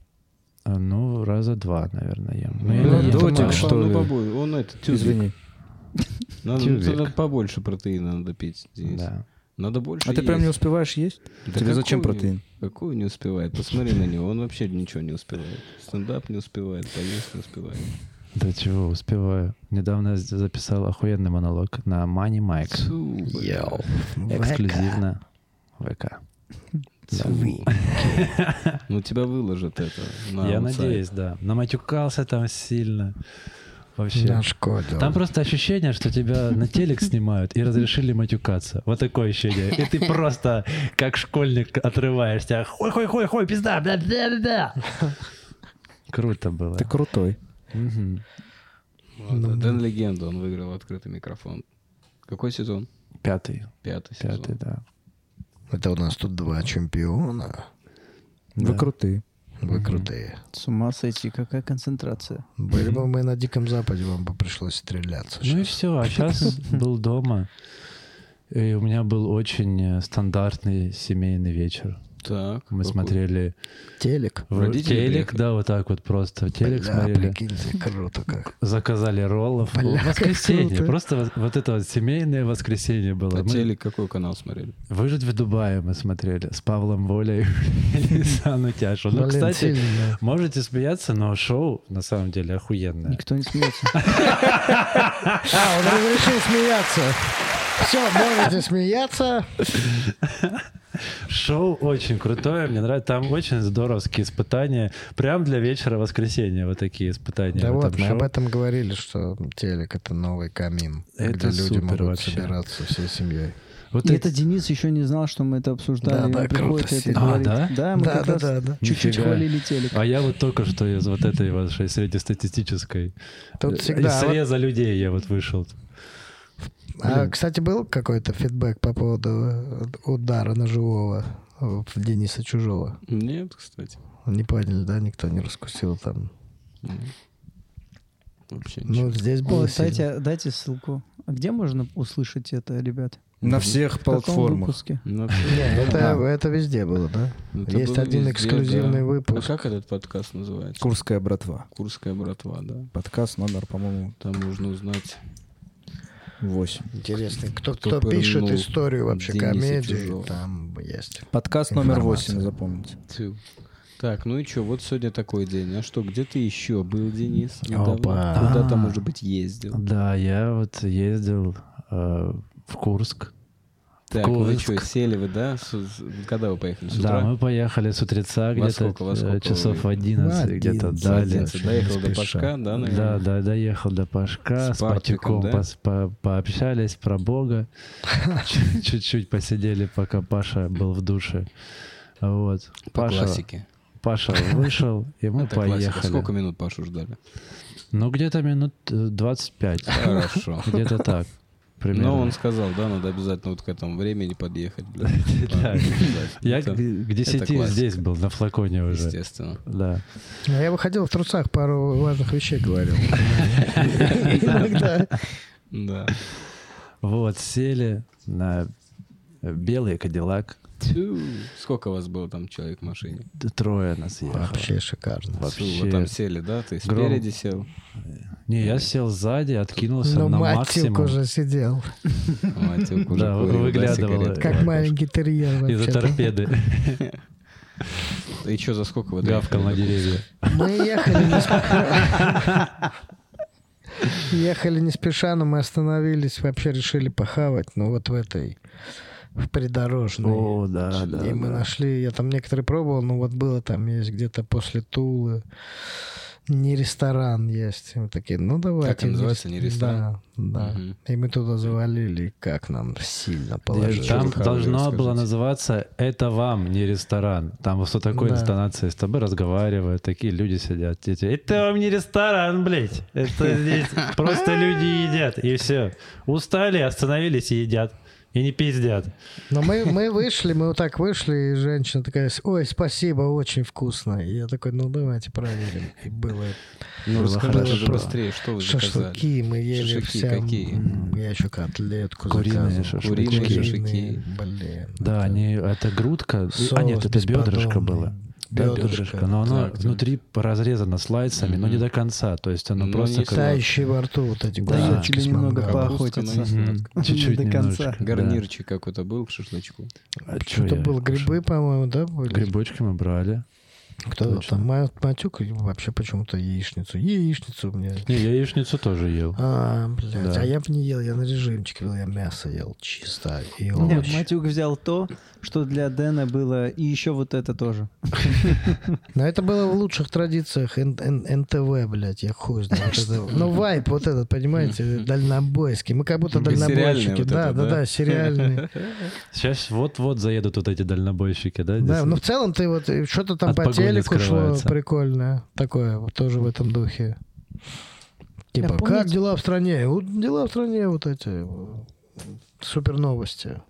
Ну, раза два, наверное, ем. Ну, ну, я дотик, что ли? Побо... Он это, тюбик. Извини. Надо, надо побольше протеина надо пить, Денис. Да. Надо больше А есть. Ты прям не успеваешь есть? Да Тебе зачем протеин? Какую не успевает? Посмотри на него, он вообще ничего не успевает. Стендап не успевает, поесть не успевает. Да чего, успеваю. Недавно записал охуенный монолог на Money Mike. Йоу. Эксклюзивно. ВК. Да. Ну тебя выложат это. На Я аутсайд. Надеюсь, да. Наматюкался там сильно. Вообще. На школе. Там просто ощущение, что тебя на телек снимают и разрешили матюкаться. Вот такое ощущение. И ты просто как школьник отрываешься. Хой-хой-хой-хой, пизда, бля-бля-бля. Круто было. Ты крутой. Угу. Вот, ну, Дэн Легенда, он выиграл открытый микрофон. Какой сезон? Пятый. Пятый сезон. Пятый, да. Это у нас тут два чемпиона. Да. Вы крутые. Вы угу. крутые. С ума сойти, какая концентрация. Были бы мы на Диком Западе, вам бы пришлось стреляться. Ну сейчас. И все, а сейчас был дома. И у меня был очень стандартный семейный вечер. Так. Мы какой? Смотрели... Телек. В... Телек, приехали. Да, вот так вот просто. Телек Бля, смотрели. Прикиньте, круто как. Заказали роллов. Бля, воскресенье. Просто вот это вот семейное воскресенье было. А мы... телек какой канал смотрели? «Выжить в Дубае» мы смотрели. С Павлом Волей и Сану Тяшу. Ну, кстати, можете смеяться, но шоу на самом деле охуенное. Никто не смеется. А, он разрешил смеяться. Все, можете смеяться. Шоу очень крутое, мне нравится. Там очень здоровские испытания. Прям для вечера воскресенья вот такие испытания. Да вот, мы шоу. Об этом говорили, что телек — это новый камин. Это где люди могут вообще. Собираться всей семьей. Вот и это... это Денис еще не знал, что мы это обсуждали. Да, да, круто. Это а, да? Да, мы да, как да, раз да, да. чуть-чуть Нифига. хвалили телек. А я вот только что из вот этой вашей среднестатистической, Тут всегда... из среза людей я вот вышел. А, кстати, был какой-то фидбэк по поводу удара ножевого в Дениса Чужого? Нет, кстати. Не поняли, да? Никто не раскусил там. Вообще ничего. Ну, здесь было О, дайте, дайте ссылку. А где можно услышать это, ребят? На всех в платформах. На всех. Это, а. это везде было, да? Это Есть было один везде, эксклюзивный да. выпуск. А как этот подкаст называется? «Курская братва». «Курская братва», да. Подкаст номер, по-моему... Там нужно узнать... восемь Интересно, кто, кто, кто пишет историю вообще комедии, там есть. Подкаст номер восемь запомните. Так, ну и что, вот сегодня такой день. А что, где ты еще был, Денис? Куда там, может быть, ездил? Да, я вот ездил э, в Курск. Так, Курск. Вы что, сели вы, да? С, когда вы поехали? С утра? Да, мы поехали с утреца, во где-то сколько, во сколько часов в одиннадцать, где-то дали. Доехал до Пашка, да, наверное? Да, да, доехал до Пашка, с, с Патюком да? по- пообщались про Бога, чуть-чуть посидели, пока Паша был в душе. Вот. По классике. Паша вышел, и мы это поехали. Классика. Сколько минут Пашу ждали? Ну, где-то минут двадцать пять Хорошо. Где-то так. Примерно. Но он сказал, да, надо обязательно вот к этому времени подъехать. Я к десяти здесь был, на флаконе уже. Естественно. Да. Я выходил в трусах, пару важных вещей говорил. Иногда. Да. Вот, сели на белый Кадиллак. Сколько вас было там человек в машине? Трое нас ехало. Вообще шикарно. Вообще. Вы там сели, да? Ты спереди Гром... сел? Не, я сел сзади, откинулся Но на максимум. Но Матюк уже сидел. Матюк уже да, курил, выглядывал. Да, как маленький терьер вообще. Из-за торпеды. И что, за сколько вы гавкал на деревья? Мы ехали не спеша. Ехали не спеша, но мы остановились, вообще решили похавать. Ну вот в этой... В придорожной. О, да, да. И мы да. нашли, я там некоторые пробовал, но вот было там, есть где-то после Тулы, не ресторан есть. И мы такие, ну давайте. Как это называется, не ресторан? Да, да. Угу. И мы туда завалили, как нам сильно положили. Там должно было называться «Это вам, не ресторан». Там что такое да. интонация, с тобой разговаривают, такие люди сидят. Дети, «Это вам не ресторан, блядь! Это здесь просто люди едят, и все. Устали, остановились и едят». И не пиздят. Но мы, мы вышли, мы вот так вышли, и женщина такая, ой, спасибо, очень вкусно. И я такой, ну давайте проверим. И было... Ну, расскажите же быстрее, что вы заказали. Шашлыки мы ели все. Какие? Я еще котлетку куриные заказывал. Шашлыки. Куриные шашлыки. Блин. Да, это... они, это грудка. Соус а нет, это бедрышко было. Бедрышко, но оно так, внутри да. разрезано слайсами, mm-hmm. но не до конца, то есть оно но просто... Тающие во рту вот эти кусочки. Да, тебе немного поохотиться. Mm-hmm. Чуть-чуть до конца. Гарнирчик да. какой-то был к шашлычку? А что-то было, грибы, по-моему, да, были? Грибочки мы брали. Кто там? Матюк вообще почему-то яичницу. Яичницу у меня. Не, я яичницу тоже ел. А, блядь. Да. А я бы не ел, я на режимчике был, я мясо ел чисто и овощи. Нет, Матюк взял то, что для Дэна было, и еще вот это тоже. Но это было в лучших традициях эн тэ вэ, блядь, я хуй знаю. Ну, вайп вот этот, понимаете, дальнобойский. Мы как будто дальнобойщики. Да, да, да, сериальные. Сейчас вот-вот заедут вот эти дальнобойщики, да? Да, ну в целом ты вот что-то там потеешь. Телеку шло прикольное, такое, тоже в этом духе. Типа, помню, как дела в стране? Вот дела в стране, вот эти супер новости.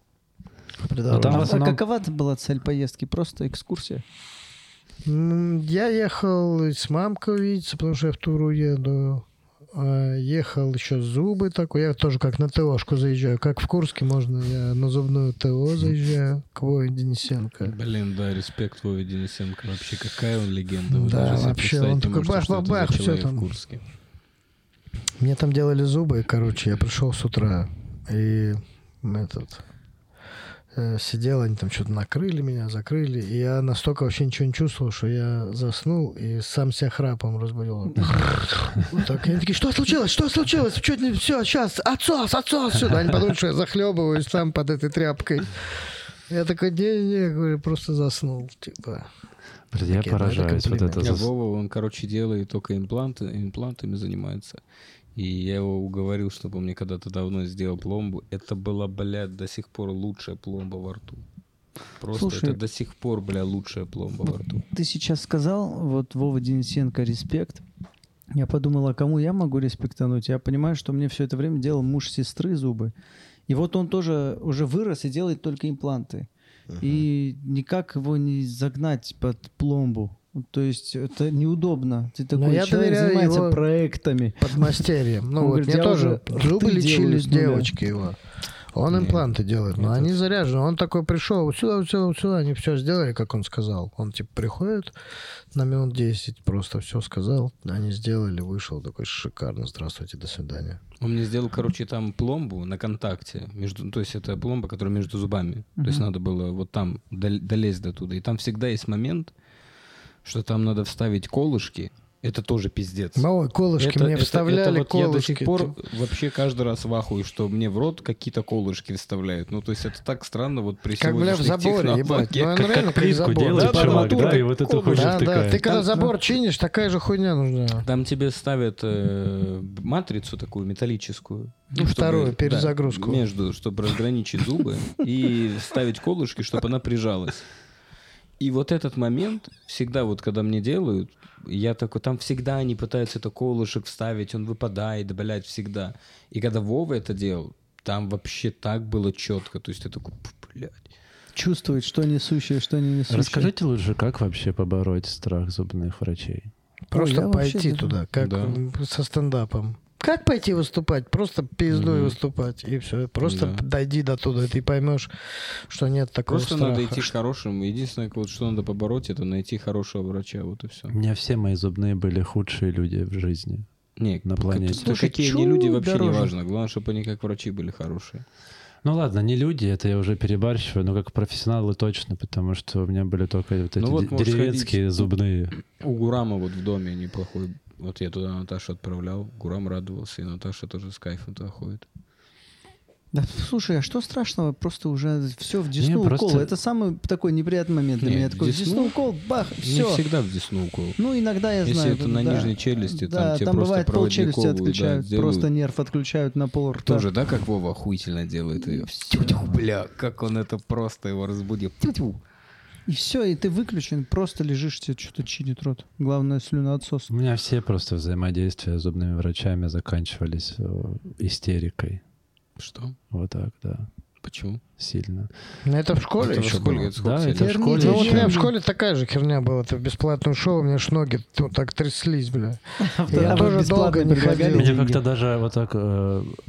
А основном... какова была цель поездки? Просто экскурсия? Я ехал с мамкой видеться, потому что я в Туру еду. Ехал еще зубы такой. Я тоже как на ТОшку заезжаю. Как в Курске можно, я на зубную ТО заезжаю к Вове Денисенко. Блин, да, респект Вове Денисенко. Вообще, какая он легенда. Вы да, вообще, он такой бах-бах-бах, все там. Мне там делали зубы, короче, я пришел с утра. И этот... Сидел, они там что-то накрыли меня, закрыли. И я настолько вообще ничего не чувствовал, что я заснул и сам себя храпом разбудил. Так, они такие, что случилось? Что случилось? Чуть не все, сейчас, отсос, отсос. Они подумали, что я захлебываюсь там под этой тряпкой. Я такой, не-не-не, говорю, просто заснул, типа... Я поражаюсь. Вот это... Вова, он, короче, делает только импланты, имплантами занимается. И я его уговорил, чтобы он мне когда-то давно сделал пломбу. Это была, блядь, до сих пор лучшая пломба во рту. Просто Слушай, это до сих пор, бля, лучшая пломба во рту. Ты сейчас сказал, вот Вова Денисенко, респект. Я подумал, а кому я могу респектануть? Я понимаю, что мне все это время делал муж сестры зубы. И вот он тоже уже вырос и делает только импланты. Uh-huh. И никак его не загнать под пломбу. То есть это неудобно. Ты такой, я человек занимается проектами. Подмастерьем. Ну, вот мне тоже зубы лечились девочки его. Он Нет. импланты делает, но Нет. они заряжены. Он такой пришел, вот сюда, вот сюда, вот сюда. Они все сделали, как он сказал. Он типа приходит на минут десять, просто все сказал. Они сделали, вышел такой шикарно. Здравствуйте, до свидания. Он мне сделал, короче, там пломбу на контакте. Между, то есть это пломба, которая между зубами. Uh-huh. То есть надо было вот там долезть до туда. И там всегда есть момент, что там надо вставить колышки. Это тоже пиздец. Малой, колышки это, мне это, вставляли, это вот колышки. Я до сих пор вообще каждый раз в ахуе, что мне в рот какие-то колышки вставляют. Ну, то есть это так странно, вот при как, сегодняшних бля, в заборе, ебать. Ну, как, как плитку делаешь, да, чувак, да, да, и вот эту хуйню да, втыкаешь. Да, ты когда там, забор чинишь, такая же хуйня нужна. Там тебе ставят э, матрицу такую металлическую. Ну, вторую, чтобы, перезагрузку. Да, между, чтобы разграничить зубы и ставить колышки, чтобы она прижалась. И вот этот момент, всегда вот когда мне делают, я такой, там всегда они пытаются это колышек вставить, он выпадает, блядь, всегда. И когда Вова это делал, там вообще так было четко, то есть я такой, блядь. Чувствует, что несущее, что не несущее. Расскажите лучше, как вообще побороть страх зубных врачей? Просто Ой, пойти туда, как да. со стендапом. Как пойти выступать? Просто пиздуй mm-hmm. выступать, и все. Просто да. дойди до туда, и ты поймешь, что нет такого Просто страха. Надо идти к хорошему. Единственное, вот, что надо побороть, это найти хорошего врача. Вот и все. У меня все мои зубные были худшие люди в жизни. Не, на планете. Как, Слушай, какие они люди, вообще дороже. не важно. Главное, чтобы они как врачи были хорошие. Ну ладно, не люди, это я уже перебарщиваю, но как профессионалы точно, потому что у меня были только вот эти ну, вот, деревенские зубные. У Гурама вот в доме неплохой. Вот я туда Наташу отправлял, Гурам радовался, и Наташа тоже с кайфом туда ходит. Да, слушай, а что страшного? Просто уже все в десну не, укол. Просто... Это самый такой неприятный момент для Нет, меня. Такой, в десну укол, бах, все. Не всегда в десну укол. Ну, иногда я Если знаю. Если это да, на нижней челюсти, да, там, там тебе там просто проводниковую. Там бывает пол челюсти отключают, да, просто нерв отключают на пол рта. Тоже, да, как Вова охуительно делает ее? Тю-тю, бля, как он это просто его разбудил. Тю-тю. И все, и ты выключен, просто лежишь, тебе что-то чинит рот. Главное, слюноотсос. У меня все просто взаимодействия с зубными врачами заканчивались истерикой. Что? Вот так, да. Почему? Сильно. Но это в школе это еще было? Да, сильно? это в школе. Ну, у меня в школе такая же херня была. Это в бесплатное шоу, у меня ж ноги вот так тряслись, бля. Я тоже долго не ходил. Меня как-то даже вот так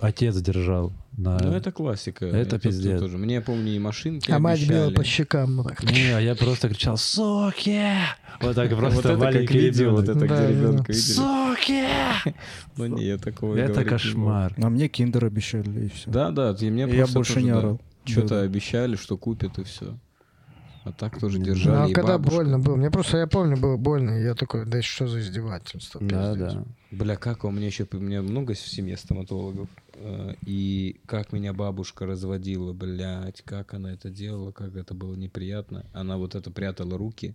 отец держал. На... Ну, это классика. Это, это пиздец. Тоже. Мне, помню, и машинки А мать била по щекам. Не, а я просто кричал, суки! Вот так просто маленький ребенок. Вот это как ребенка видели. Суки! Ну, не, я такого не говорю. Это кошмар. А мне киндер обещали, и все. Да, да. Я больше не орал. Что-то обещали, что купят, и все. А так тоже держали. Ну, а когда бабушка. больно было. Мне просто, я помню, было больно. И я такой, да что за издевательство? Да, да. Бля, как у меня еще... У меня много в семье стоматологов. И как меня бабушка разводила, блядь. Как она это делала, как это было неприятно. Она вот это прятала руки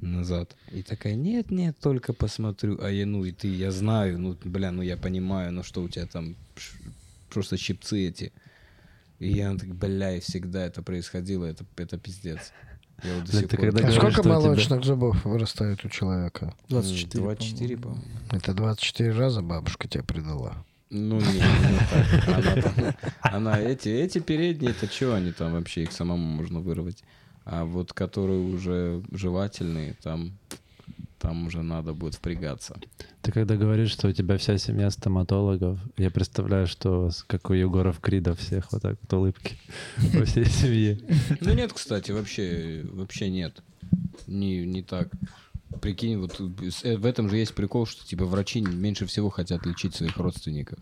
назад. И такая, нет, нет, только посмотрю. А я, ну и ты, я знаю. Ну, бля, ну я понимаю, ну что у тебя там... Просто щипцы эти... И я так, бля, и всегда это происходило, это, это пиздец. Я вот до сих пор... А сколько молочных тебя... зубов вырастает у человека? двадцать четыре двадцать четыре, по-моему. Это двадцать четыре раза бабушка тебя предала. Ну, нет, не так. Она, она эти, эти передние, это что они там вообще, их самому можно вырвать. А вот которые уже жевательные, там... Там уже надо будет впрягаться. Ты когда говоришь, что у тебя вся семья стоматологов, я представляю, что у вас, как у Егоров Крида, всех вот так вот улыбки во всей семье. Ну нет, кстати, вообще вообще нет. Не, не так. Прикинь, вот в этом же есть прикол, что типа врачи меньше всего хотят лечить своих родственников.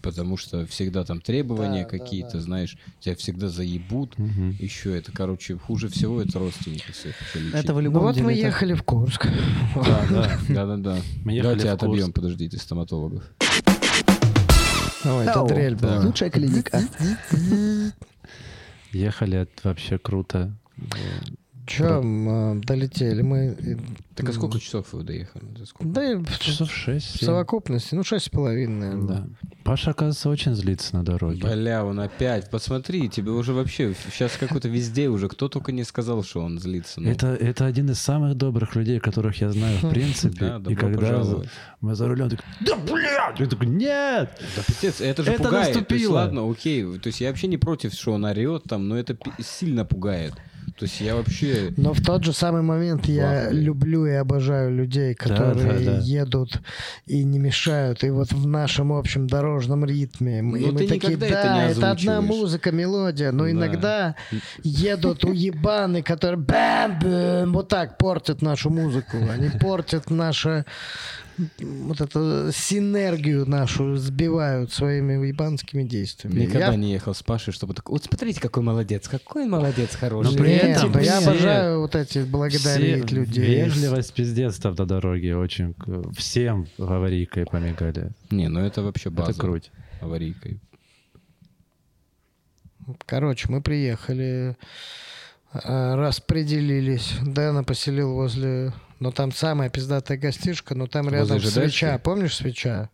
Потому что всегда там требования да, какие-то, да, да. знаешь, тебя всегда заебут. Угу. Еще это, короче, хуже всего это родственники всех. Это в любом ну, вот деле мы так... ехали в Курск. Да, да, да, да, да. Давайте отобьем, подождите, стоматологов. Ой, это дрель была. Лучшая клиника. Ехали, это вообще круто. Че, да. долетели мы. Так а сколько часов вы доехали? Сколько? Да, часов шесть. В совокупности, ну, шесть с половиной. Да. Паша, оказывается, очень злится на дороге. Бля, он опять. Посмотри, тебе уже вообще... Сейчас какой-то везде уже. Кто только не сказал, что он злится. Ну. Это, это один из самых добрых людей, которых я знаю, в принципе. И когда мы за рулем, так... Да, блядь! Я такой, нет! Да, пиздец, это же пугает. Это наступило. Ладно, окей. То есть я вообще не против, что он орет там, но это сильно пугает. То есть я вообще... Но в тот же самый момент я люблю и обожаю людей, которые да, да, да. едут и не мешают. И вот в нашем общем дорожном ритме. Мы, и мы такие, да, это, это одна музыка, мелодия. Но да. иногда едут уебаны, которые бэм-бэм, вот так портят нашу музыку. Они портят наше... Вот эту синергию нашу сбивают своими уебанскими действиями. Никогда я... не ехал с Пашей, чтобы так... Вот смотрите, какой молодец, какой молодец хороший. Но при этом Нет, я все... обожаю вот эти благодарить людей. Вежливость пиздец-то на дороге очень... Всем аварийкой помигали. Не, ну это вообще база. Это круть. Аварийкой. Короче, мы приехали, распределились. Дэна поселил возле... Но там самая пиздатая гостишка, но там возле рядом свеча. Дальше? Помнишь свеча?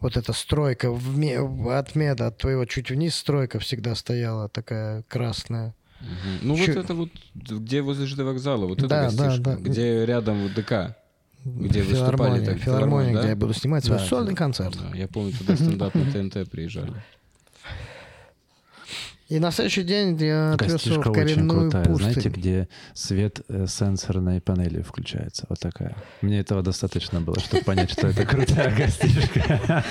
Вот эта стройка вме... от меда, от твоего чуть вниз стройка всегда стояла, такая красная. Угу. Ну Чу... вот это вот, где возле ЖД вокзала, вот да, эта гостишка, да, да. где рядом вот ДК, где выступали. Так, филармония, да? где я буду снимать свой да, сольный да, концерт. Да, я помню, туда стендап на ТНТ приезжали. И на следующий день я отвез его в коренную пустыню. Знаете, где свет сенсорной панели включается? Вот такая. Мне этого достаточно было, чтобы понять, что это крутая гостишка.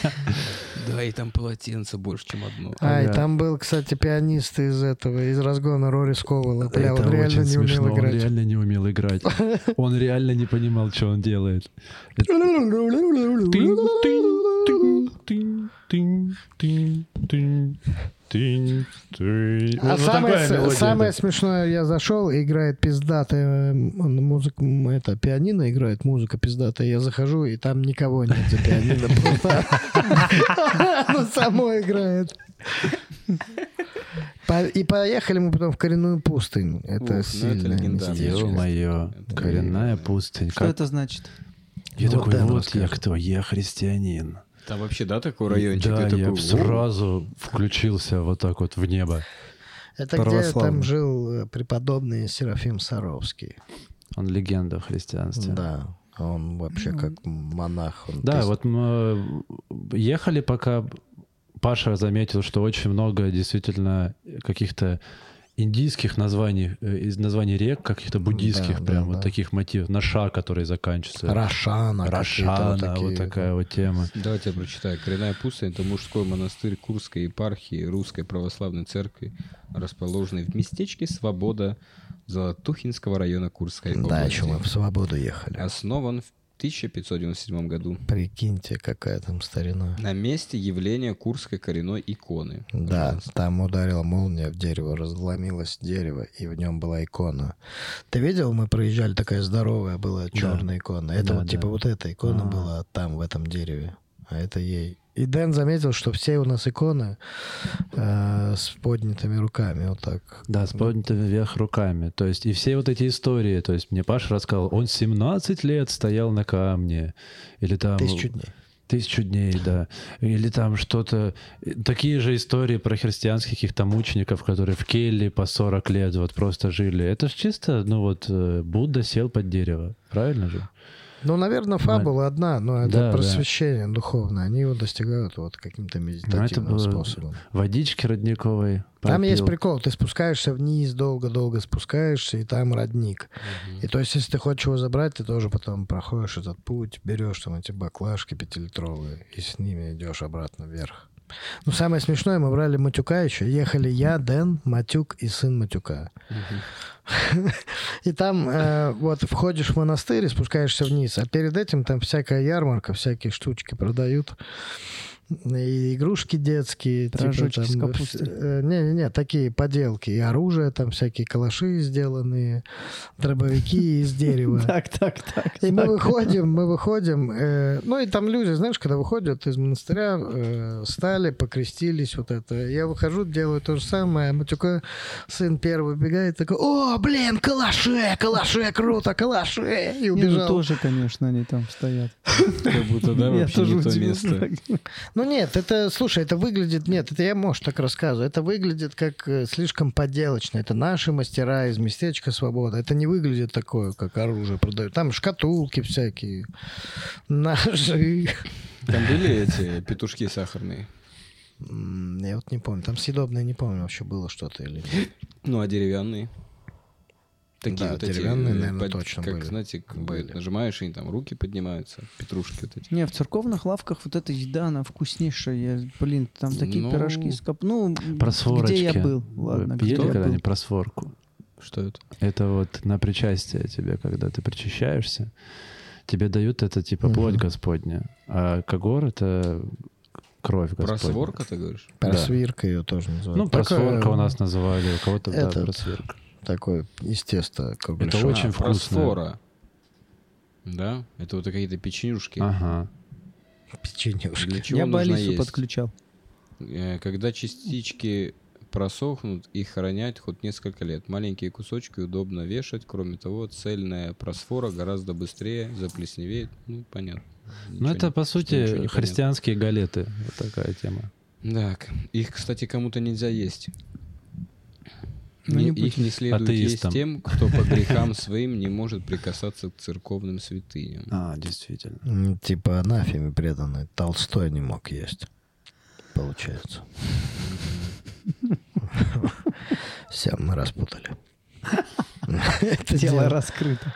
Да, и там полотенце больше, чем одно. А, и там был, кстати, пианист из этого, из разгона Рори Сковала. Бля, он реально не умел играть. Он реально не умел играть. Он реально не понимал, что он делает. Ты, ты. А вот самое, самое смешное, я зашел, играет пиздатая музыка, это пианино играет, музыка пиздатая, я захожу, и там никого нет за пианино, просто оно само играет. И поехали мы потом в коренную пустынь, это сильное местечко. Ё-моё, коренная пустынь. Что это значит? Я такой, вот я кто, я христианин. Там вообще, да, такой райончик? Да, такой, я Воу". сразу включился вот так вот в небо. Это где там жил преподобный Серафим Саровский. Он легенда в христианстве. Да, он вообще как монах. Он да, пис... вот мы ехали, пока Паша заметил, что очень много действительно каких-то индийских названий, из названий рек, каких-то буддийских, да, прям да, вот да. таких мотивов. Наша, который заканчивается. Рошана. Рошана, вот, вот такая вот тема. Давайте я прочитаю. Коренная пустынь — это мужской монастырь Курской епархии Русской православной церкви, расположенный в местечке Свобода Золотухинского района Курской области. Да, еще мы в Свободу ехали. Основан в тысяча пятьсот девяносто седьмом году. Прикиньте, какая там старина. На месте явления Курской коренной иконы. Да, пожалуйста. Там ударила молния в дерево, разломилось дерево, и в нем была икона. Ты видел, мы проезжали, такая здоровая была черная да. икона. Это да, вот да. типа вот эта икона А-а-а. была там, в этом дереве. А это ей. И Дэн заметил, что все у нас иконы э, с поднятыми руками, вот так. Да, с поднятыми вверх руками. То есть и все вот эти истории. То есть мне Паша рассказал, он семнадцать лет стоял на камне. Или там... Тысячу дней. Тысячу дней, да. Или там что-то... Такие же истории про христианских каких-то мучеников, которые в келье по сорок лет вот просто жили. Это же чисто, ну вот, Будда сел под дерево. Правильно же? Ну, наверное, фабула одна, но это да, просвещение да. духовное. Они его достигают вот каким-то медитативным способом. Водички родниковой. Попил. Там есть прикол. Ты спускаешься вниз, долго-долго спускаешься, и там родник. Угу. И то есть, если ты хочешь его забрать, ты тоже потом проходишь этот путь, берешь там эти баклажки пятилитровые и с ними идешь обратно вверх. Ну, самое смешное, мы брали Матюка еще. Ехали я, Дэн, Матюк и сын Матюка. Uh-huh. И там э, вот входишь в монастырь и спускаешься вниз. А перед этим там всякая ярмарка, всякие штучки продают. и игрушки детские. Пирожочки типа, там, с капустой. Э, не-не-не, такие поделки. И оружие, там всякие калаши сделанные, дробовики из дерева. Так, так, так. И мы выходим, мы выходим. Ну, и там люди, знаешь, когда выходят из монастыря, встали, покрестились, вот это. Я выхожу, делаю то же самое. Матюка, сын первый бегает, такой, о, блин, калаши, калаши, круто, калаши. И убежал. Тоже, конечно, они там стоят. Как будто, да, вообще не то место. Ну нет, это, слушай, это выглядит, нет, это я, может, так рассказываю, это выглядит как слишком поделочно. Это наши мастера из местечка Свобода. Это не выглядит такое, как оружие продают. Там шкатулки всякие, ножи. Там были эти петушки сахарные? Я вот не помню. Там съедобное, не помню, вообще было что-то или нет. Ну, а деревянные? Такие да, вот деревянные, эти, наверное, под, точно как, были. Знаете, как были. Нажимаешь, и там руки поднимаются, петрушки вот эти. Не, в церковных лавках вот эта еда, она вкуснейшая. Я, блин, там такие ну... пирожки с кап... Ну, где я был? Ладно, где я был? Когда-нибудь просворку? Что это? Это вот на причастие тебе, когда ты причащаешься, тебе дают это типа плоть uh-huh. Господня, а когор — это... Кровь Господня. Просворка, ты говоришь? Просвирка да. Ее тоже называют. Ну, просворка такое... у нас называли, у кого-то этот, да, просвирка. Такое, естественно, кругляшок. Это очень а, вкусно. Просвора. Да? Это вот какие-то печенюшки. Ага. Печенюшки. Для чего я нужно Алису есть? Подключал. Когда частички просохнут, их хранят хоть несколько лет. Маленькие кусочки удобно вешать. Кроме того, цельная просфора гораздо быстрее заплесневеет. Ну, понятно. Ну, это, не, по сути, христианские галеты. Вот такая тема. Так. Их, кстати, кому-то нельзя есть. Ну, не, их не следует атеистом. Есть тем, кто по грехам своим не может прикасаться к церковным святыням. А, действительно. Типа анафеме преданный. Толстой не мог есть. Получается. Все, мы распутали. Дело раскрыто.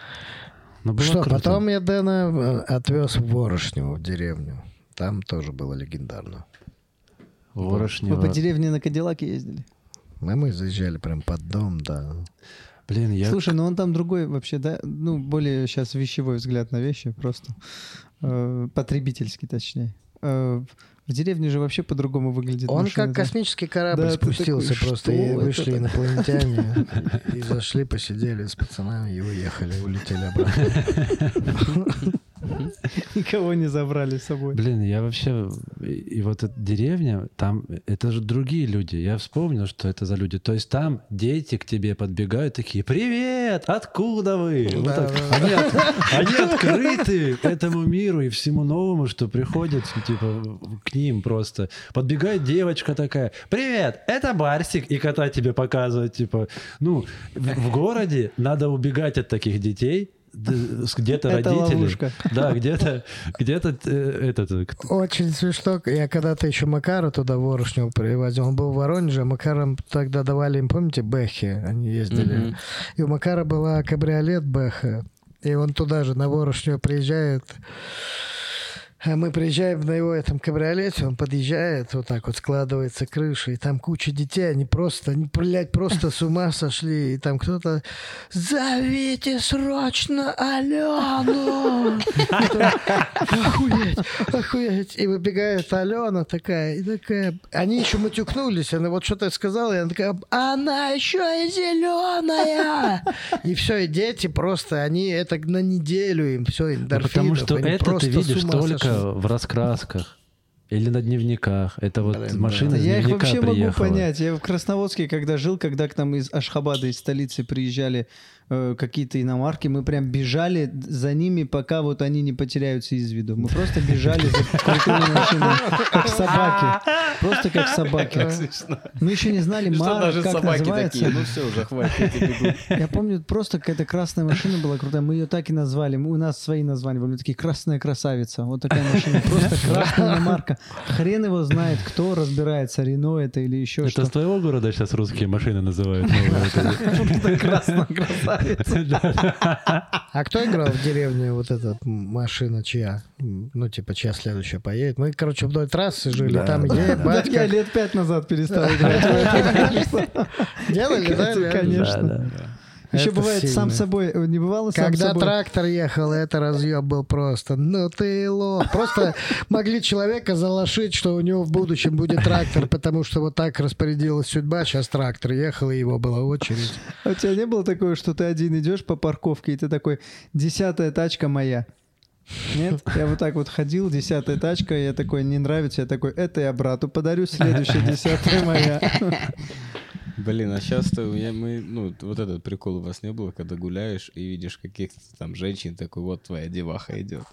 Что, потом я Дэна отвез в Ворошнево, в деревню. Там тоже было легендарно. Ворошнево. Вы по деревне на Кадиллаке ездили? Мы, мы заезжали прям под дом, да. Блин, я... Слушай, ну он там другой вообще, да? Ну, более сейчас вещевой взгляд на вещи, просто. Э, потребительский, точнее. Э, в деревне же вообще по-другому выглядит. Он машина, как да? Космический корабль да, спустился такой, просто. И вышли это? Инопланетяне, и зашли, посидели с пацанами, и уехали, улетели обратно. Никого не забрали с собой. Блин, я вообще... И вот эта деревня, там... Это же другие люди. Я вспомнил, что это за люди. То есть там дети к тебе подбегают такие, «Привет! Откуда вы?» вот так. Они, от... Они открыты этому миру и всему новому, что приходит типа, к ним просто. Подбегает девочка такая, «Привет! Это Барсик!» И кота тебе показывает. Типа, ну, в городе надо убегать от таких детей. Где-то это родители. Ловушка. Да, где-то, где-то э, этот. Очень смешно. Я когда-то еще Макара туда в Ворошнево привозил. Он был в Воронеже, а Макарам тогда давали им, помните, Бэхи? Они ездили. Mm-hmm. И у Макара была кабриолет Бэха. И он туда же, на Ворошнево приезжает. А мы приезжаем на его этом кабриолете, он подъезжает, вот так вот складывается крыша, и там куча детей, они просто, они, блядь, просто с ума сошли, и там кто-то «Зовите срочно Алену!» Охуеть, охуеть. И выбегает Алена такая, и такая... Они еще матюкнулись, она вот что-то сказала, и она такая «Она еще и зеленая!» И все, и дети просто, они это на неделю им все эндорфинов. Потому что это ты видишь только в раскрасках или на дневниках. Это вот Блин, машина да. из дневника приехала. Я их вообще приехала. Могу понять. Я в Красноводске, когда жил, когда к нам из Ашхабада, из столицы приезжали э, какие-то иномарки, мы прям бежали за ними, пока вот они не потеряются из виду. Мы просто бежали за крутыми машинами, как собаки. Просто как собаки. Мы еще не знали, мало, как называется. Ну все, уже хватит. Я помню, просто какая-то красная машина была крутая. Мы ее так и назвали. У нас свои названия были. Такие «Красная красавица». Вот такая машина. Просто красная иномарка. Хрен его знает, кто разбирается, Рено это или еще что-то. Это с твоего города сейчас русские машины называют. Красная красавица. А кто играл в деревне вот эта машина чья? Ну, типа, чья следующая поедет? Мы, короче, вдоль трассы жили, там идея, батька. Я лет пять назад перестал играть. Делали, да? Конечно. Еще бывает сильно. Сам собой, не бывало сам когда собой? Трактор ехал, это разъем был просто. Ну ты лох. Просто могли человека залошить, что у него в будущем будет трактор, потому что вот так распорядилась судьба, сейчас трактор ехал, и его была очередь. А у тебя не было такого, что ты один идешь по парковке, и ты такой, десятая тачка моя? Нет, я вот так вот ходил, десятая тачка, я такой, не нравится, я такой, это я брату подарю, следующая десятая моя. Блин, а сейчас-то я, мы, ну, вот этот прикол у вас не было, когда гуляешь и видишь каких-то там женщин, такой, вот твоя деваха идет,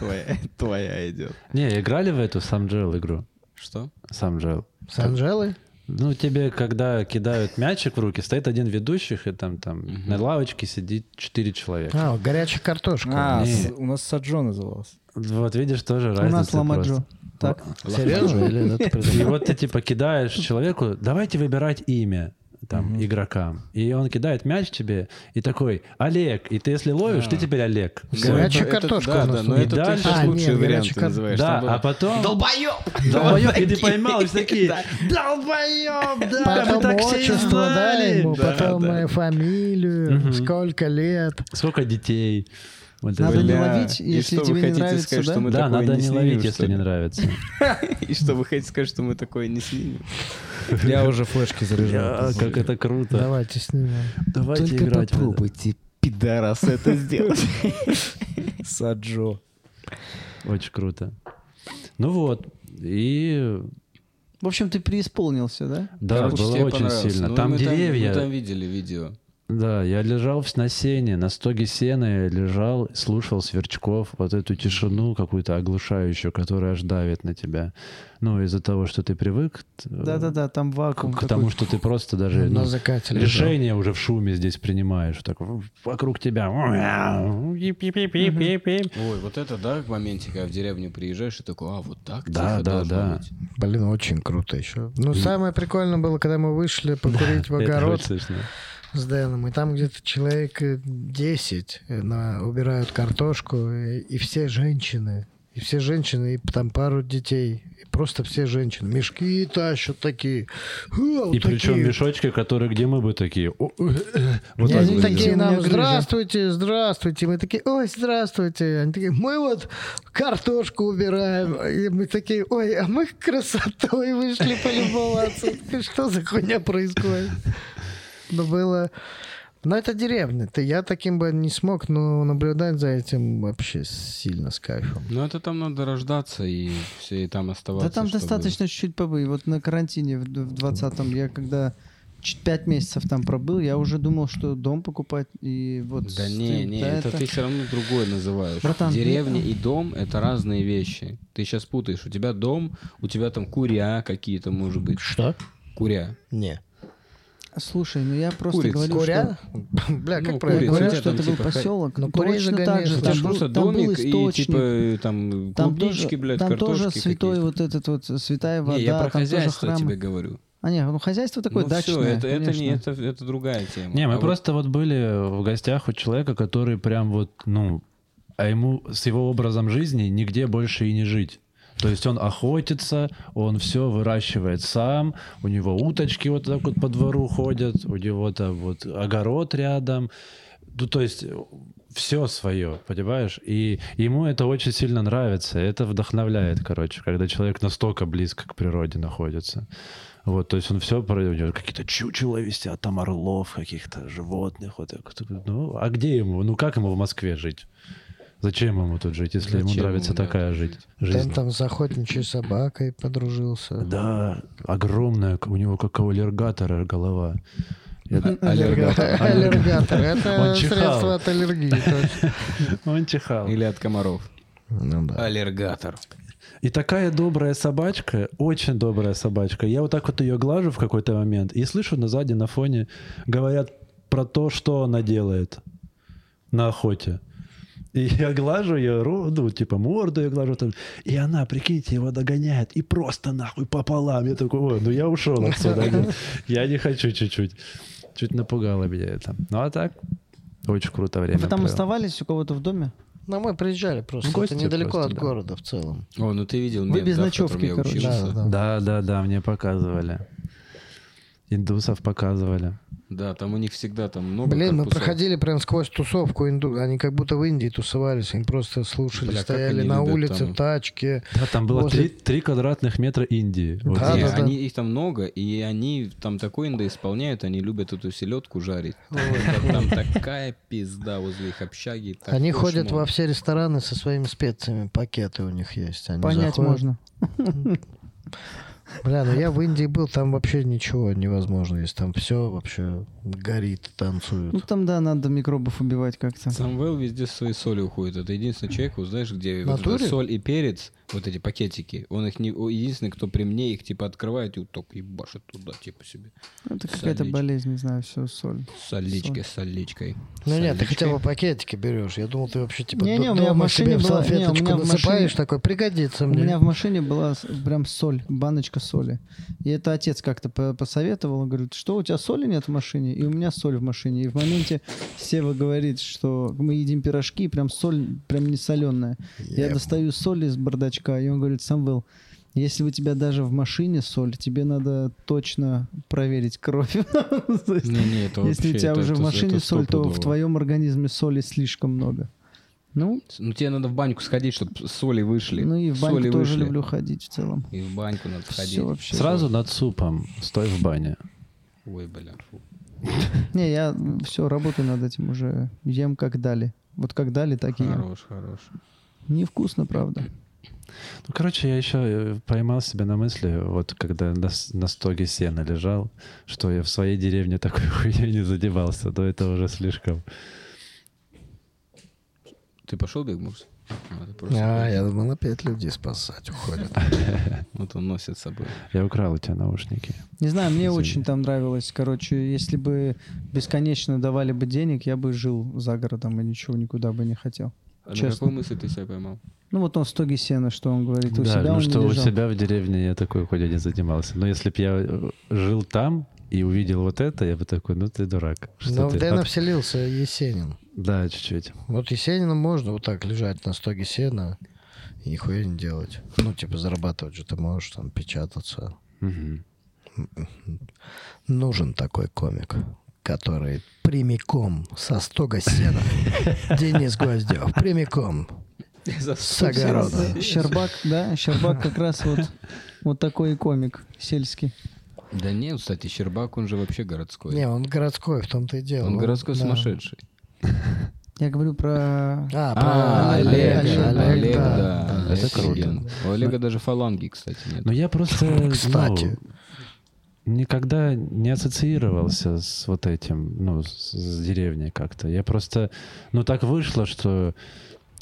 твоя, твоя идет. Не, играли в эту Самджел игру? Что? Самджел. Самджелы? Ну, тебе, когда кидают мячик в руки, стоит один ведущих, и там, там угу. на лавочке сидит четыре человека. А, горячая картошка. А, с, у нас саджо называлось. Вот видишь, тоже у разница. У нас ламаджо. Так. Серьезно? Или это и вот ты типа кидаешь человеку, давайте выбирать имя там mm-hmm. игрокам. И он кидает мяч тебе, и такой, Олег. И ты если ловишь, а. ты теперь Олег. Горячая картошка. Да, да, но это ты сейчас лучшие варианты называешь. Да, а потом... Долбоёб! Долбоёб! И ты поймал, и такие, долбоёб! Да, мы так все знали. Потом мою фамилию, сколько лет. Сколько детей. Вот надо это. Не ловить, и если тебе не нравится, сказать, да? Что мы да, надо не, не ловить, снимем, если не нравится. И что вы хотите сказать, что мы такое не снимем? Я уже флешки заряжаю. Как это круто. Давайте снимем. Давайте играть. Только попробуйте, пидорас, это сделать. Саджо. Очень круто. Ну вот, и... В общем, ты преисполнился, да? Да, было очень сильно. Там деревья. Мы там видели видео. Да, я лежал на сене, на стоге сена я лежал, слушал сверчков, вот эту тишину какую-то оглушающую, которая аж давит на тебя. Ну, из-за того, что ты привык да-да-да, там вакуум к такой. Тому, что ты просто даже ну, ну, решение уже в шуме здесь принимаешь, так вокруг тебя. Ой, вот это, да, в моменте, когда в деревню приезжаешь, и такой, а, вот так? Да-да-да. Блин, очень круто еще. Ну, самое прикольное было, когда мы вышли покурить в огород. С Дэном, и там где-то человек десять на, убирают картошку, и, и все женщины, и все женщины, и там пару детей, и просто все женщины, мешки тащат такие. И причем мешочки, которые где мы бы такие. И они такие нам, здравствуйте, здравствуйте, мы такие, ой, здравствуйте, они такие, мы вот картошку убираем, и мы такие, ой, а мы красотой вышли полюбоваться, что за хуйня происходит? Было... Но это деревня. Я таким бы не смог, но наблюдать за этим вообще сильно с кайфом. Ну это там надо рождаться и все, и там оставаться. Да там чтобы... достаточно чуть-чуть побыть. Вот на карантине в двадцатом я когда пять месяцев там пробыл, я уже думал, что дом покупать и вот... Да не, не, да это, это ты все равно другое называешь. Братан, деревня и дом — это разные вещи. Ты сейчас путаешь. У тебя дом, у тебя там куря какие-то, может быть. Что? Куря. Не. Слушай, ну я просто курица. Говорю, куря? Что... Бля, как ну, правильно? Я говорю, что там, это был типа, поселок. Ну, точно так же. Там, был, там домик был источник. И, типа, там, там клубнички, блядь, там картошки. Там тоже святой вот этот вот, святая вода. Не, я про там хозяйство тебе говорю. А нет, ну хозяйство такое ну, дачное. Все, это, это, не, это, это другая тема. Не, мы а просто вот... вот были в гостях у человека, который прям вот, ну, а ему с его образом жизни нигде больше и не жить. То есть он охотится, он все выращивает сам, у него уточки вот так вот по двору ходят, у него там вот огород рядом. Ну, то есть все свое, понимаешь? И ему это очень сильно нравится, это вдохновляет, короче, когда человек настолько близко к природе находится. Вот, то есть он все, у него какие-то чучела висят, там орлов каких-то, животных. Вот. Ну, а где ему, ну как ему в Москве жить? Зачем ему тут жить, если Зачем ему нравится ему, такая да. жить, жизнь? Он там с охотничьей собакой подружился. Да, огромная, у него как у аллергатора голова. Аллергатор. Аллергатор. Это средство от аллергии. Он чихал. Или от комаров. Аллергатор. И такая добрая собачка, очень добрая собачка. Я вот так вот ее глажу в какой-то момент и слышу на сзади на фоне говорят про то, что она делает на охоте. И я глажу ее, ну, типа, морду я глажу. Там, и она, прикиньте, его догоняет. И просто нахуй пополам. Я такой, ой, ну я ушел отсюда. Я не хочу чуть-чуть. Чуть напугало меня это. Ну, а так, очень круто время. Вы там оставались у кого-то в доме? Ну, мы приезжали просто. Это недалеко от города в целом. О, ну ты видел. Вы без ночевки, короче. Да, да, да, мне показывали. Индусов показывали. Да, там у них всегда там много корпусов. Блин, мы проходили прям сквозь тусовку инду. Они как будто в Индии тусовались. Они просто слушали, Бля, стояли на улице, там... тачки. Да, там было возле... три квадратных метра Индии. Вот. Да, да, они, да. Их там много, и они там такой индо исполняют, они любят эту селедку жарить. Там такая пизда возле их общаги. Они ходят во все рестораны со своими специями, пакеты у них есть. Понять можно. Бля, ну я в Индии был, там вообще ничего невозможно есть. Там все вообще горит, танцует. Ну там, да, надо микробов убивать как-то. Самвел везде свои соли уходит. Это единственный человек, узнаешь, где вот это соль и перец, вот эти пакетики. Он их не... Единственный, кто при мне их типа открывает и вот только ебашит туда, типа себе. Это какая-то болезнь, не знаю, все соль. Соличкой, соличкой. Ну нет, ты хотя бы пакетики берешь. Я думал, ты вообще типа не, не, у меня в машине была, не, у меня в машине... такой, пригодится мне. У меня в машине была прям соль, баночка соли. И это отец как-то посоветовал. Он говорит, что у тебя соли нет в машине? И у меня соль в машине. И в моменте Сева говорит, что мы едим пирожки, прям соль, прям не соленая. Yep. Я достаю соль из бардачка, и он говорит, Самвел, если у тебя даже в машине соль, тебе надо точно проверить кровь. Если у тебя уже в машине соль, то в твоем организме соли слишком много. Ну, ну, тебе надо в баньку сходить, чтобы соли вышли. Ну и в баньку соли тоже вышли. Люблю ходить в целом. И в баньку надо сходить. Все, вообще, сразу да. Над супом стой в бане. Ой, бля, фу. Не, я все, работаю над этим уже. Ем как дали. Вот как дали, так и ем. Хорош, хорош. Невкусно, правда. Ну, короче, я еще поймал себя на мысли, вот когда на, на стоге сена лежал, что я в своей деревне такой хуйней не задевался. Но это уже слишком... Ты пошел, Бигмурс? А, я думал, опять людей спасать уходят. Вот он носит с собой. Я украл у тебя наушники. Не знаю, мне очень там нравилось. Короче, если бы бесконечно давали бы денег, я бы жил за городом и ничего никуда бы не хотел. А на какую мысль ты себя поймал? Ну вот он в стоге сена, что он говорит. У себя он не лежал. Да, ну что у себя в деревне я такой хуйня не занимался. Но если бы я жил там и увидел вот это, я бы такой, ну ты дурак. Ну ты навселился Есенин. Да, чуть-чуть. Вот Есениным можно вот так лежать на стоге сена и нихуя не делать. Ну, типа, зарабатывать же ты можешь, там, печататься. Угу. Нужен такой комик, который прямиком со стога сена. Денис Гвоздев, прямиком с огорода. Щербак, да, Щербак как раз вот, вот такой комик сельский. Да нет, кстати, Щербак, он же вообще городской. Не, он городской, в том-то и дело. Он городской сумасшедший. Я говорю про... А, про Олега. Олег, да. Это круто. У Олега даже фаланги, кстати, нет. Но я просто... Кстати. Никогда не ассоциировался с вот этим, ну, с деревней как-то. Я просто... Ну, так вышло, что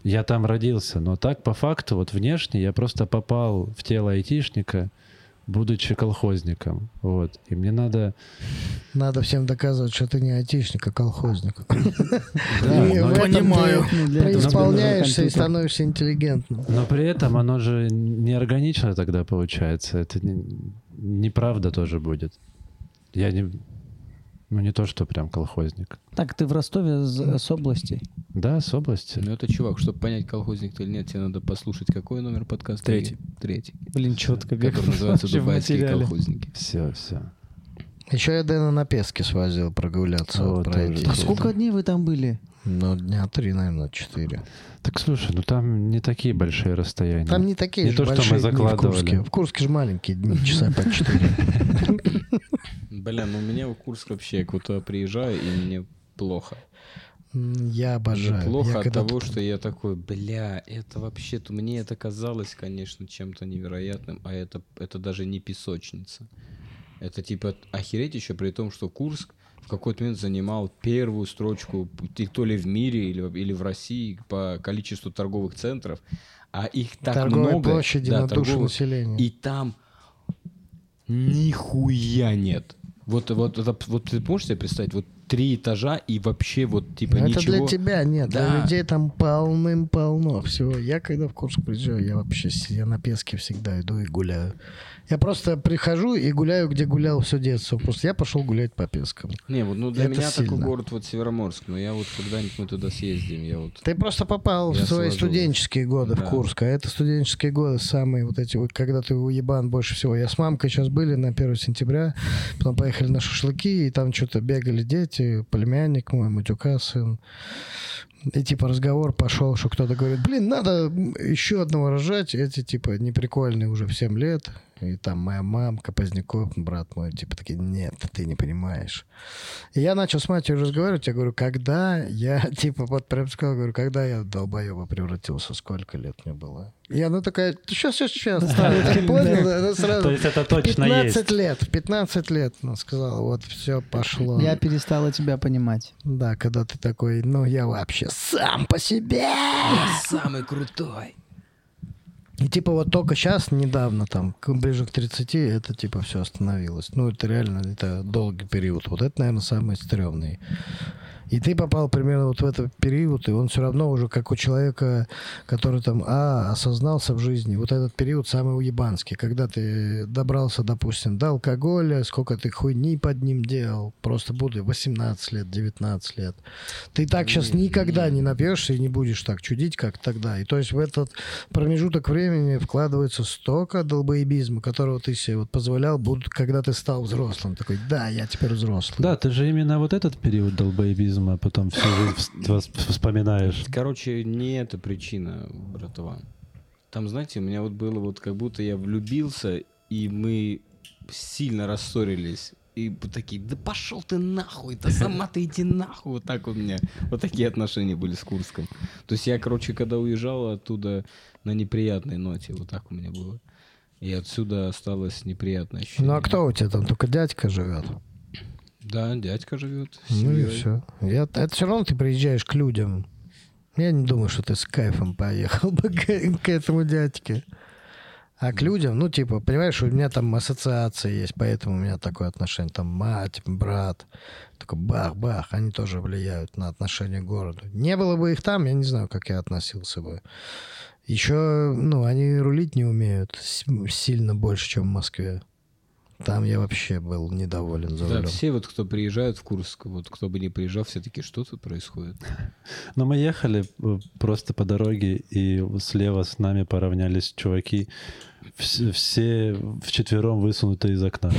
я там родился. Но так, по факту, вот внешне я просто попал в тело айтишника, будучи колхозником. Вот. И мне надо... Надо всем доказывать, что ты не айтишник, а колхозник. Понимаю. Преисполняешься и становишься интеллигентным. Но при этом оно же неорганично тогда получается. Это неправда тоже будет. Я не... Ну, не то, что прям колхозник. Так, ты в Ростове с области? Да, с области. Ну, это чувак, чтобы понять, колхозник ты или нет, тебе надо послушать, какой номер подкаста? Третий. Третий. Блин, четко. Который называется «Дубайские колхозники». Все, все. Еще я Дэна на Песке свозил прогуляться. Вот, пройти. А сколько дней вы там были? Ну, дня три, наверное, четыре. Так, слушай, ну там не такие большие расстояния. Там не такие не же то, большие что мы закладывали. В Курске. В Курске же маленькие дни, часа по четыре. Бля, ну у меня в Курск вообще, я куда приезжаю, и мне плохо. Я обожаю. Мне плохо я от того, что я такой, бля, это вообще-то, мне это казалось, конечно, чем-то невероятным, а это, это даже не песочница. Это типа охереть еще, при том, что Курск в какой-то момент занимал первую строчку, то ли в мире, или, или в России, по количеству торговых центров, а их так торговые много. Торговые площади да, на торговых, душу населения. И там нихуя нет. Вот, вот, вот, вот ты можешь себе представить, вот три этажа и вообще вот типа но ничего. Это для тебя, нет, да. Для людей там полным-полно всего. Я когда в Курск приезжаю, я вообще я на Песке всегда иду и гуляю. Я просто прихожу и гуляю, где гулял все детство. Просто я пошел гулять по Пескам. Не, вот ну для это меня сильно. Такой город вот Североморск, но я вот когда-нибудь мы туда съездим. Я вот... Ты просто попал я в свои сложу. студенческие годы да. в Курск, а это студенческие годы самые вот эти, вот когда ты уебан больше всего. Я с мамкой сейчас были на первое сентября, потом поехали на шашлыки, и там что-то бегали дети, племянник мой, Матюка, сын. И типа разговор пошел, что кто-то говорит, блин, надо еще одного рожать, эти типа неприкольные уже в семь лет. И там моя мамка, Поздняков, брат мой, типа такие, нет, ты не понимаешь. И я начал с матерью разговаривать, я говорю, когда я, типа, вот прям сказал, говорю, когда я в долбоеба превратился, сколько лет мне было? И она такая, сейчас, сейчас, сейчас, ты понял? Сразу. То есть это точно есть. пятнадцать лет, пятнадцать лет, она сказала, вот все пошло. Я перестала тебя понимать. Да, когда ты такой, ну я вообще сам по себе. Я самый крутой. И типа вот только сейчас, недавно, там, ближе к тридцати, это типа все остановилось. Ну, это реально, это долгий период. Вот это, наверное, самый стрёмный. И ты попал примерно вот в этот период, и он все равно уже как у человека, который там, а, осознался в жизни. Вот этот период самый уебанский, когда ты добрался, допустим, до алкоголя, сколько ты хуйни под ним делал, просто буду восемнадцать лет, девятнадцать лет. Ты так сейчас никогда не напьешься и не будешь так чудить, как тогда. И то есть в этот промежуток времени вкладывается столько долбоебизма, которого ты себе вот позволял, будто, когда ты стал взрослым. Такой, да, я теперь взрослый. Да, ты же именно вот этот период долбоебизма а потом всю жизнь вспоминаешь. Короче, не это причина, братва. Там, знаете, у меня вот было вот как будто я влюбился, и мы сильно рассорились. И такие, да пошел ты нахуй, да сама ты иди нахуй. Вот так у меня. Вот такие отношения были с Курском. То есть я, короче, когда уезжал оттуда на неприятной ноте, вот так у меня было. И отсюда осталось неприятное ощущение. Ну а кто у тебя там? Только дядька живет. Да, дядька живет. Ну и все. Я, это все равно ты приезжаешь к людям. Я не думаю, что ты с кайфом поехал бы к, к этому дядьке. А к людям, ну типа, понимаешь, у меня там ассоциации есть, поэтому у меня такое отношение. Там мать, брат. Такой бах-бах. Они тоже влияют на отношение к городу. Не было бы их там, я не знаю, как я относился бы. Еще, ну, они рулить не умеют сильно больше, чем в Москве. Там я вообще был недоволен за рулем. Да, все вот, кто приезжают в Курск, вот кто бы не приезжал, все такие, что тут происходит? Но мы ехали просто по дороге, и слева с нами поравнялись чуваки, все вчетвером высунуты из окна.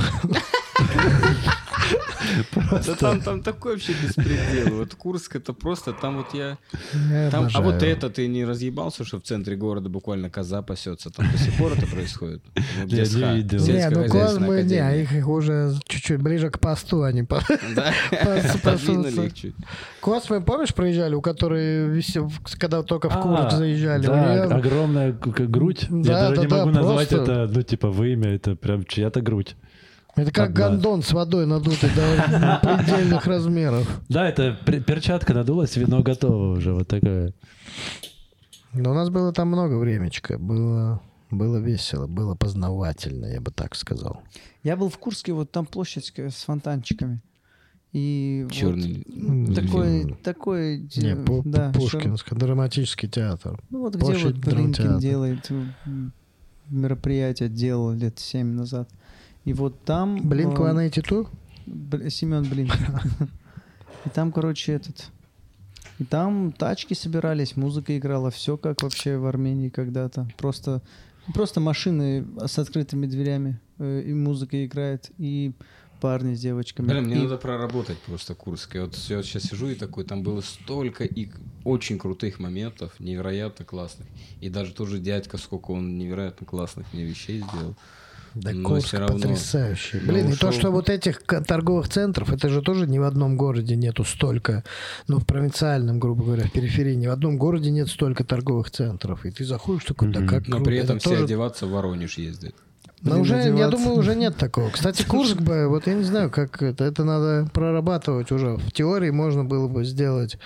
Просто... Да там, там такой вообще беспредел. Вот Курск, это просто, там вот я... я там, а вот это ты не разъебался, что в центре города буквально коза пасется? Там до сих пор это происходит? Ну, я не видел. Не, ну козлы, не, а их уже чуть-чуть ближе к посту они пасутся. Коз, мы, помнишь, проезжали, у которой, когда только в Курск заезжали? Да, огромная грудь. Я даже не могу назвать это, ну типа вымя, это прям чья-то грудь. Это как одна. Гондон с водой надутый до предельных размеров. Да, это перчатка надулась, вино готово уже, вот такое. Но у нас было там много времечка, было, было весело, было познавательно, я бы так сказал. Я был в Курске, вот там площадь с фонтанчиками. И черный вот такой, такой не, да, Пушкинский, черный. Драматический театр. Ну вот площадь где вот Блинкин делает мероприятие, делал лет семь назад. И вот там... Блинку она идти ту? Семен Блинкин. И там, короче, этот... И там тачки собирались, музыка играла, все как вообще в Армении когда-то. Просто, просто машины с открытыми дверями, и музыка играет, и парни с девочками. Блин, мне и... надо проработать просто Курск. Я вот я сейчас сижу и такой, там было столько и очень крутых моментов, невероятно классных. И даже тоже дядька, сколько он невероятно классных мне вещей сделал. Да, но Курск потрясающий. Блин, ушел... и то, что вот этих торговых центров, это же тоже ни в одном городе нету столько, ну, в провинциальном, грубо говоря, в периферии, ни в одном городе нет столько торговых центров. И ты заходишь такой, да как круто. Но при этом это все тоже... одеваться в Воронеж ездит. Но уже, одеваться. Я думаю, уже нет такого. Кстати, Курск бы, вот я не знаю, как это, это надо прорабатывать уже. В теории можно было бы сделать.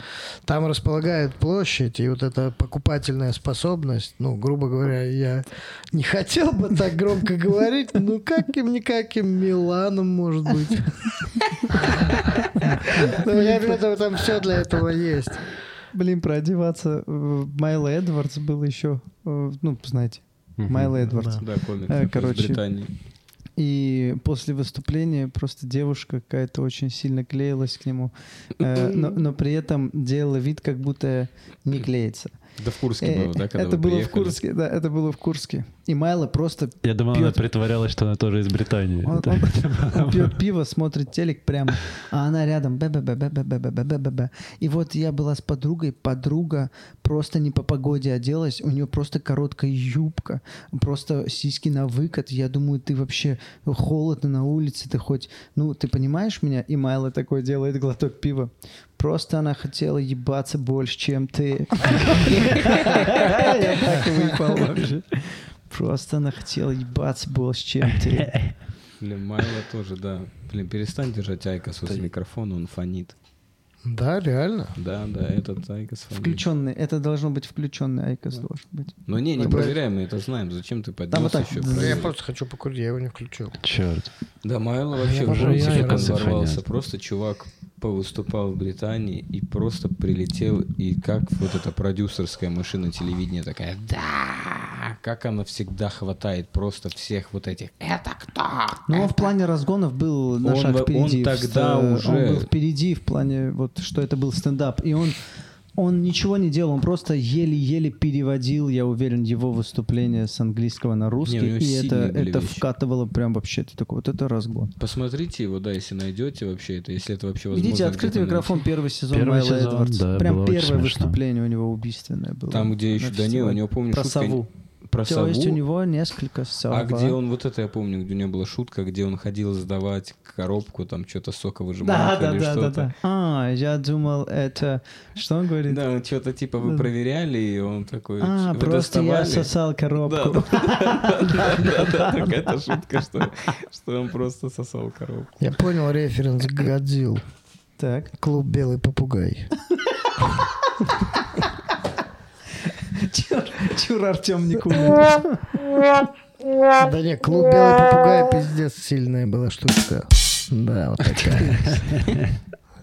Там располагает площадь, и вот эта покупательная способность, ну, грубо говоря, я не хотел бы так громко говорить, ну, каким-никаким Миланом, может быть. Я думаю, там все для этого есть. Блин, про одеваться. Майло Эдвардс был еще, ну, знаете, Майло Эдвардс. Да, комик из Британии. И после выступления просто девушка какая-то очень сильно клеилась к нему, э, но, но при этом делала вид, как будто не клеится. Да в Курске э, было, да, когда это вы было в Курске, да, это было в Курске. И Майло просто Я думал, пьет... она притворялась, что она тоже из Британии. Он, он, он пьет пиво, смотрит телек прямо, а она рядом. И вот я была с подругой, подруга просто не по погоде оделась, у нее просто короткая юбка, просто сиськи на выкат. Я думаю, ты вообще холодно на улице, ты хоть... Ну, ты понимаешь меня? И Майло такой делает глоток пива. Просто она хотела ебаться больше, чем ты. Я так выпал вообще. Просто она хотела ебаться больше, чем ты. Блин, Майло тоже, да. Блин, перестань держать Айкос возле микрофона, он фонит. Да, реально? Да, да, этот Айкос фонит. Включенный, это должно быть включенный Айкос должен быть. Ну не, не проверяй, мы это знаем. Зачем ты поднялся еще? Я просто хочу покурить, я его не включил. Черт. Да, Майло вообще уже взорвался. Просто чувак... повыступал в Британии и просто прилетел, и как вот эта продюсерская машина телевидения такая, да, как она всегда хватает просто всех вот этих, это кто? Ну, это... в плане разгонов был на он, шаг впереди. Он тогда в... уже... Он был впереди в плане, вот, что это был стендап, и он... Он ничего не делал, он просто еле-еле переводил, я уверен, его выступление с английского на русский, не, и это, это вкатывало прям вообще, ты такой, вот это разгон. Посмотрите его, да, если найдете вообще это, если это вообще возможно. Видите, «Открытый микрофон», найти. первый сезон первый Майла сезон, Эдвардс, да, прям первое выступление у него убийственное было. Там, где еще Данил, у него, помню, про шутка... сову. Про То сову. есть у него несколько сова. А где он, вот это я помню, где у него была шутка, где он ходил сдавать коробку, там что-то соковыжималку да, или да, что-то. Да, да. А, я думал, это... Что он говорит? Да, он что-то типа вы проверяли, и он такой... А, вы просто доставали? Я сосал коробку. Да-да-да, такая шутка, что он просто сосал коробку. Я понял референс «Годзилл». Так. Клуб «Белый попугай». Чур, Артем Никулин. Да не, клуб «Белый попугай» пиздец сильная была штучка. Да, вот такая.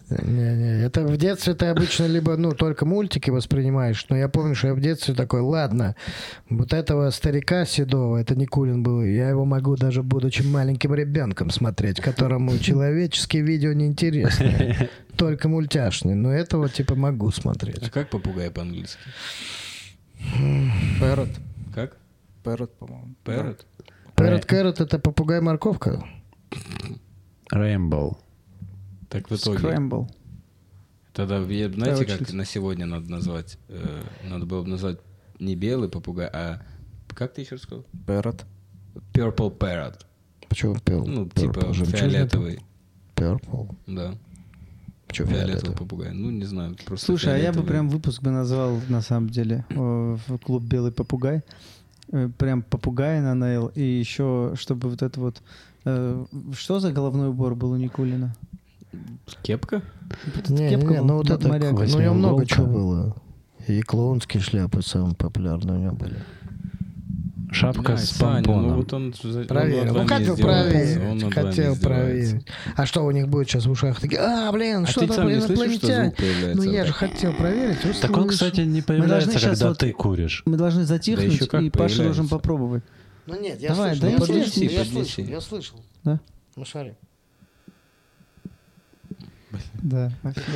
Не-не, это в детстве ты обычно либо, ну, только мультики воспринимаешь, но я помню, что я в детстве такой, ладно, вот этого старика седого, это Никулин был, я его могу даже будучи маленьким ребенком смотреть, которому человеческие видео неинтересны, только мультяшные, но этого типа могу смотреть. А как попугай по-английски? Пэрот. Как? Пэрот, по-моему. Пэрот? Пэрот, кэрот — это попугай-морковка. Рэмбл. Так в итоге. Скрэмбл. Тогда, знаете, как на сегодня надо назвать? Надо было бы назвать не белый попугай, а... Как ты еще сказал? Пэрот. Purple parrot. Почему пел? Ну, типа фиолетовый. Purple. Да. Фиолетовый попугай. Ну, не знаю. Просто Слушай, фиолетовый. А я бы прям выпуск бы назвал, на самом деле, в клуб «Белый попугай». Прям попугай на найл. И еще, чтобы вот это вот... Что за головной убор был у Никулина? Кепка? Не, Кепка не, не, ну вот это... Моряк. Ну, у него много чего было. И клоунские шляпы самые популярные у него были. Шапка, да, с помпоном. Ну, вот он, проверил. Он хотел проверить. Он хотел проверить. А что у них будет сейчас в ушах? Такие, а, блин, а что там инопланетяне? Ну, я же хотел проверить. Услышь. Так он, кстати, не появляется, когда вот ты куришь. Мы должны затихнуть, да, и Паша должен попробовать. Ну нет, я Давай, слышал. Да, я, слышал. я слышал. Я слышал. Да? Ну, шарик. Да.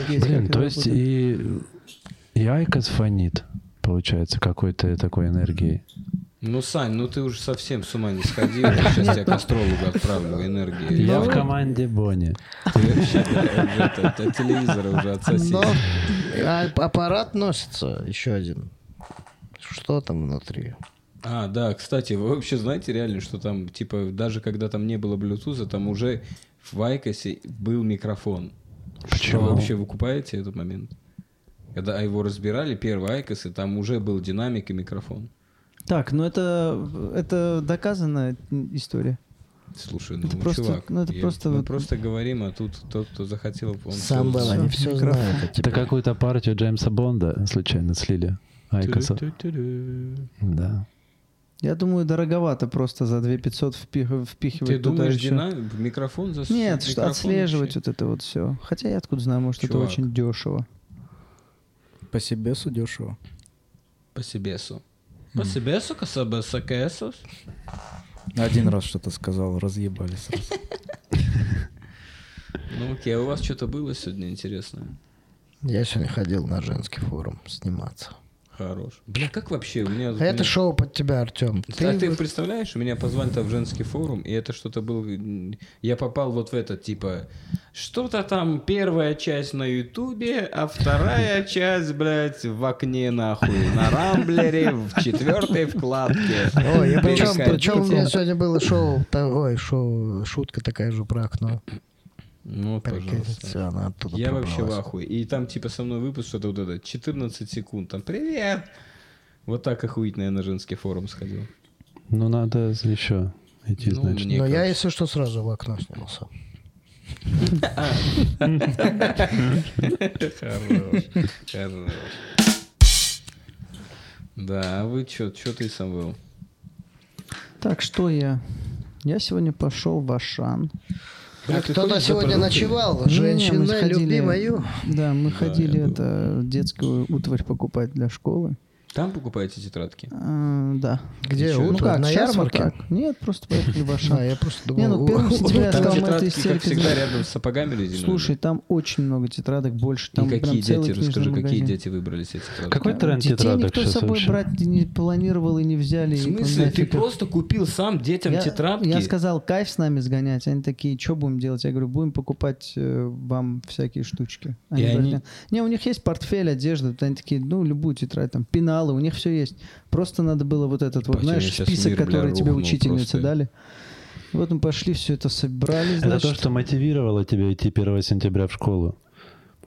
Блин, то есть и Айкос фонит, получается, какой-то такой энергией. Ну, Сань, ну ты уже совсем с ума не сходил. Сейчас тебя к астрологу отправлю энергии. Я в команде Бонни. Ты вообще от телевизора уже отсосил. Аппарат носится еще один. Что там внутри? А, да, кстати, вы вообще знаете реально, что там, типа, даже когда там не было блютуза, там уже в Айкосе был микрофон. Почему? Что вообще, вы купаете этот момент? Когда его разбирали, первый Айкос, и там уже был динамик и микрофон. Так, ну это, это доказанная история. Слушай, ну, это просто, чувак, ну, это я, просто... мы просто говорим, а тут тот, кто захотел... Он Сам был, они все знают. Это тебя. Какую-то партию Джеймса Бонда случайно слили. Айкоса. Да. Я думаю, дороговато просто за две тысячи пятьсот впих- впихивать. Ты думаешь, еще... Дина, в микрофон засунуть? Нет, микрофон, что отслеживать вообще. Вот это вот все. Хотя я откуда знаю, может, чувак, это очень дешево. По себесу дешево. По себесу. По себесу, касабеса, кэсос. Один раз что-то сказал, разъебались. Ну окей, а у вас что-то было сегодня интересное? Я сегодня ходил на женский форум сниматься. Хорош. Бля, как вообще у меня... А это меня... шоу под тебя, Артем. А ты, ты представляешь, меня позвали-то в женский форум, и это что-то было... Я попал вот в это, типа, что-то там первая часть на Ютубе, а вторая часть, блядь, в окне нахуй, на Рамблере, в четвертой вкладке. Ой, я причем, причем у меня сегодня было шоу, ой, шоу, шутка такая же про окно. Ну, пожалуйста. Она я вообще в ахуе. И там типа со мной выпуск что-то вот это, четырнадцать секунд. Там привет! Вот так охуительно я на женский форум сходил. Ну, надо еще идти, ну, значит. Но я, если что, сразу в окно снялся. Хорош. Хорош. Да, а вы что? Что ты сам был? Так, что я? Я сегодня пошел в Ашан. А кто-то сегодня ночевал, женщина, не, ходили, люби мою. Да, мы да, ходили это, детскую утварь покупать для школы. Там покупаете тетрадки? А, да. Где? Ну как, на ярмарке? Нет, просто поехали в Ашан. А, я просто думал... Не, ну первым сентября там тетрадки, как всегда, рядом с сапогами резиновыми. Слушай, там очень много тетрадок, больше. Там какие дети, расскажи, какие дети выбрали себе тетрадки? Какой тренд тетрадок сейчас вообще? Детей никто с собой брать не планировал и не взяли. В смысле? Ты просто купил сам детям тетрадки? Я сказал, кайф с нами сгонять. Они такие, что будем делать? Я говорю, будем покупать вам всякие штучки. Не, у них есть портфель, одежда. Они такие, ну, любую тетрадь, там, пенал. У них все есть. Просто надо было вот этот, вот, знаешь, список, мир, который тебе учительницы просто... дали. И вот мы пошли, все это собрали. Это значит... то, что мотивировало тебя идти первого сентября в школу.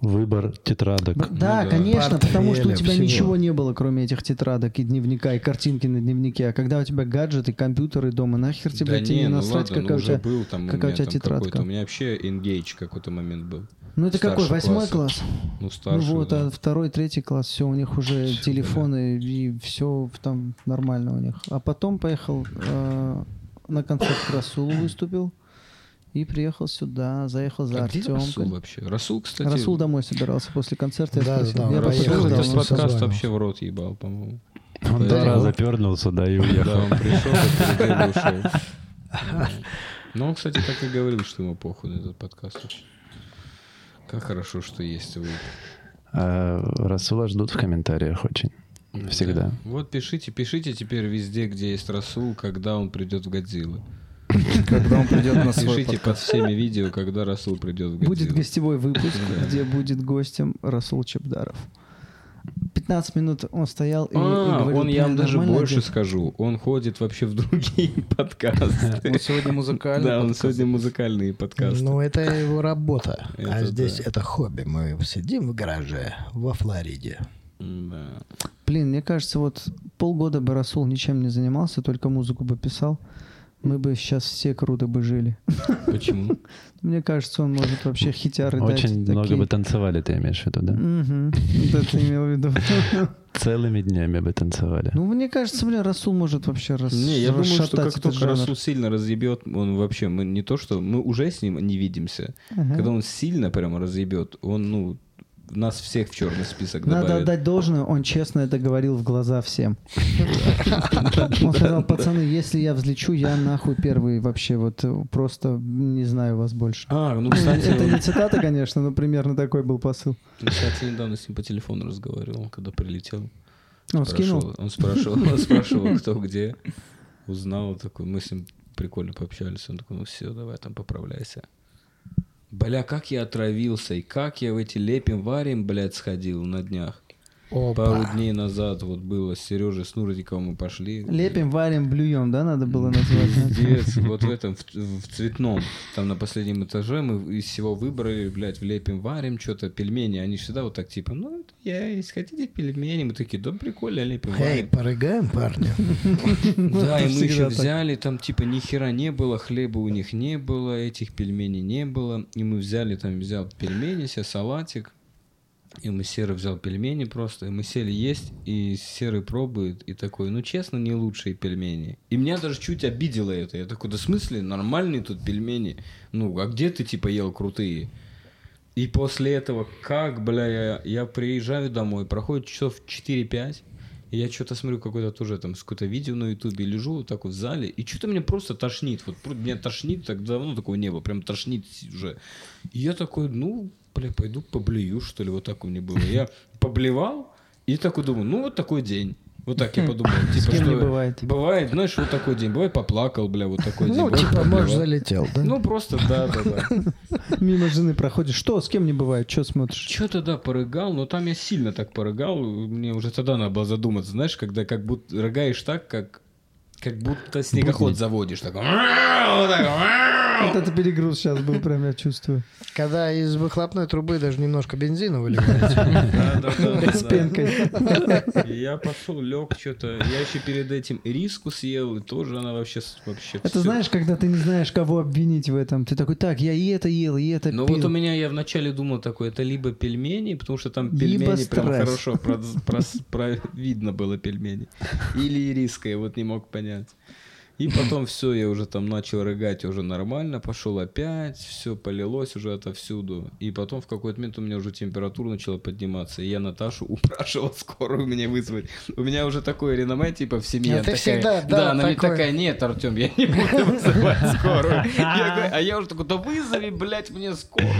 Выбор тетрадок. Да, ну, да. конечно, портфеля, потому что у тебя всего. Ничего не было, кроме этих тетрадок и дневника, и картинки на дневнике. А когда у тебя гаджеты, компьютеры дома, нахер тебе да тебе не, не ну насрать, ладно, какая, ну, у тебя, был, там, какая у тебя тетрадка. У меня вообще Engage какой-то момент был. Ну это старший какой? Восьмой класс? класс? Ну старший. Ну вот, да. А второй, третий класс, все, у них уже все, телефоны, да. И все там нормально у них. А потом поехал э, на концерт к Расулу, выступил. И приехал сюда, заехал за а Артемкой. Где Расул вообще? Расул, кстати... Расул домой собирался после концерта. Да, знал. Я Расул этот подкаст вообще в рот ебал, по-моему. Он два раза пернулся, да, и уехал. Да, он пришел, и переделал шоу. Но он, кстати, так и говорил, что ему похуй на этот подкаст. Как хорошо, что есть вы. Расула ждут в комментариях очень. Всегда. Вот пишите, пишите теперь везде, где есть Расул, когда он придет в «Годзиллы». Когда он придет на свой Пишите подкаст. Под всеми видео, когда Расул придет в «Годзиллу». Будет гостевой выпуск, где будет гостем Расул Чебдаров. пятнадцать минут он стоял и, а, и говорил... Он, я вам даже больше день. Скажу, он ходит вообще в другие подкасты. Он сегодня музыкальный Да, подкаст. Он сегодня музыкальные подкасты. Ну, это его работа. Это а здесь да. это хобби. Мы сидим в гараже во Флориде. Да. Блин, мне кажется, вот полгода бы Расул ничем не занимался, только музыку бы писал. Мы бы сейчас все круто бы жили. Почему? Мне кажется, он может вообще хитяры дать. Очень много бы танцевали, ты имеешь в виду, да? Да, ты имел в виду. Целыми днями бы танцевали. Ну, мне кажется, блин, Расул может вообще расшатать. Не, я думаю, что как только Расул сильно разъебет, он вообще, мы не то что, мы уже с ним не видимся. Когда он сильно прямо разъебет, он, ну, нас всех в черный список добавит. Надо отдать должное, он честно это говорил в глаза всем. Он сказал, пацаны, если я взлечу, я нахуй первый вообще, вот просто не знаю вас больше. А, ну, кстати... Это не цитата, конечно, но примерно такой был посыл. Кстати, недавно с ним по телефону разговаривал, когда прилетел. Он скинул? Он спрашивал, кто где. Узнал, такой, мы с ним прикольно пообщались. Он такой, ну все, давай там поправляйся. Бля, как я отравился, и как я в эти лепим-варим, блядь, сходил на днях. Опа. Пару дней назад вот было с Сережей Снуродиковым мы пошли. Лепим-варим-блюем, да, надо было назвать? Пиздец, вот в этом, в, в цветном, там на последнем этаже мы из всего выбрали, блядь, в лепим-варим, что-то пельмени, они всегда вот так типа, ну, я, если хотите пельмени, мы такие, да, прикольно, лепим-варим. Эй, порыгаем, парни. Да, и мы еще взяли, там типа ни хера не было, хлеба у них не было, этих пельменей не было, и мы взяли, там взял пельмени себе, салатик. И мы Серый взял пельмени просто, и мы сели есть, и Серый пробует, и такой, ну честно, не лучшие пельмени. И меня даже чуть обидело это. Я такой, да в смысле, нормальные тут пельмени? Ну, а где ты, типа, ел крутые? И после этого, как, бля, я, я приезжаю домой, проходит часов четыре-пять, и я что-то смотрю какое-то тоже там, какое-то видео на ютубе, лежу вот так вот в зале, и что-то меня просто тошнит. Вот меня тошнит, так давно такого не было, прям тошнит уже. И я такой, ну... бля, пойду поблею, что ли, вот так у меня было. Я поблевал и такой думаю, ну, вот такой день. Вот так я подумал. Типа, что бывает. Бывает, знаешь, вот такой день. Бывает, поплакал, бля, вот такой день. Ну, типа, может, залетел, да? Ну, просто, да, да, да. Мимо жены проходишь. Что, с кем не бывает? Что смотришь? Что-то, да, порыгал, но там я сильно так порыгал. Мне уже тогда надо было задуматься, знаешь, когда как будто рыгаешь так, как... Как будто снегоход заводишь. Такой. Вот это перегруз сейчас был, прям я чувствую. Когда из выхлопной трубы даже немножко бензина выливается. С пенкой. Я пошел, лег что-то. Я еще перед этим риску съел, и тоже она вообще... Это знаешь, когда ты не знаешь, кого обвинить в этом. Ты такой, так, я и это ел, и это пил. Ну вот у меня, я вначале думал такой, это либо пельмени, потому что там пельмени прям хорошо видно было пельмени. Или риска, я вот не мог понять. И потом все, я уже там начал рыгать, уже нормально, пошел опять, все полилось уже отовсюду. И потом в какой-то момент у меня уже температура начала подниматься, и я Наташу упрашивал скорую меня вызвать. У меня уже такое реноме, типа, в семье. А ты такая, всегда, да, да, она такой... мне такая, нет, Артем, я не буду вызывать скорую. Я говорю, а я уже такой, да вызови, блядь, мне скорую.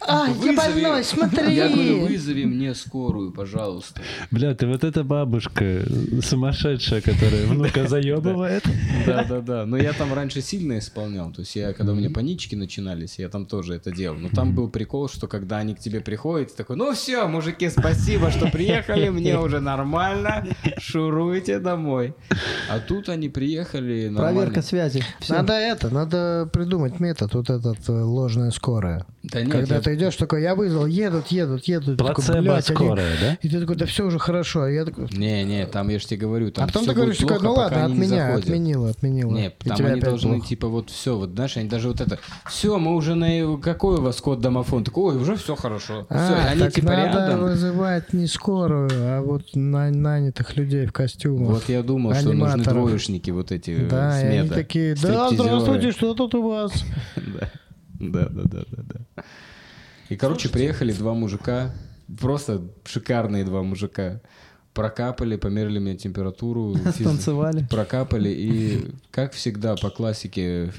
А, я больной, смотри. Я говорю, вызови мне скорую, пожалуйста. Бля, ты вот эта бабушка сумасшедшая, которая внука заебывает. Да-да-да, но я там раньше сильно исполнял, то есть я, когда у меня панички начинались, я там тоже это делал, но там был прикол, что когда они к тебе приходят, ты такой, ну все, мужики, спасибо, что приехали, мне уже нормально, шуруйте домой. А тут они приехали нормально. Проверка связи. Все. Надо это, надо придумать метод, вот этот ложная скорая. Да нет, когда я... ты идешь такой, я вызвал, едут, едут, едут. Плацебо скорая, они... да? И ты такой, да все уже хорошо. А я такой... Не, не, там я же тебе говорю, там а потом все ты будет говоришь, плохо, ну ладно, от меня, отменила, отменила. Нет, там они должны, плохо. Типа, вот все, вот, знаешь, они даже вот это, все, мы уже на, какой у вас код домофон? Такой, ой, уже все хорошо. А, все, они так типа надо рядом. Вызывать не скорую, а вот на, нанятых людей в костюмах. Вот я думал, аниматоров. Что нужны троечники вот эти. Да, с меда, они такие, да, здравствуйте, что тут у вас? Да. Да, да, да, да, да. И, короче, приехали два мужика, просто шикарные два мужика. Прокапали, померили мне температуру. Танцевали. Прокапали. И, как всегда, по классике,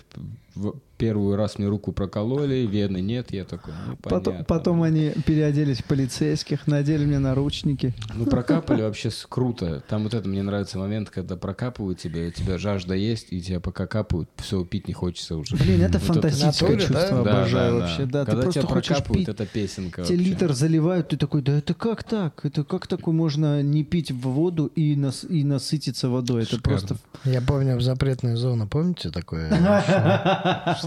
первый раз мне руку прокололи, вены нет, я такой, ну, понятно. Потом, потом они переоделись в полицейских, надели мне наручники. Ну, прокапали вообще круто. Там вот это мне нравится момент, когда прокапывают тебя, и у тебя жажда есть, и тебя пока капают, все, пить не хочется уже. Блин, это вот фантастическое это... чувство, да? Обожаю, да, да, вообще. Да. Да. Когда ты тебя прокапывают, пить, эта песенка. Тебе литр заливают, ты такой, да это как так? Это как такое можно не пить в воду и, нас... и насытиться водой? Это шикарно. Просто... Я помню в запретную зону, помните такое?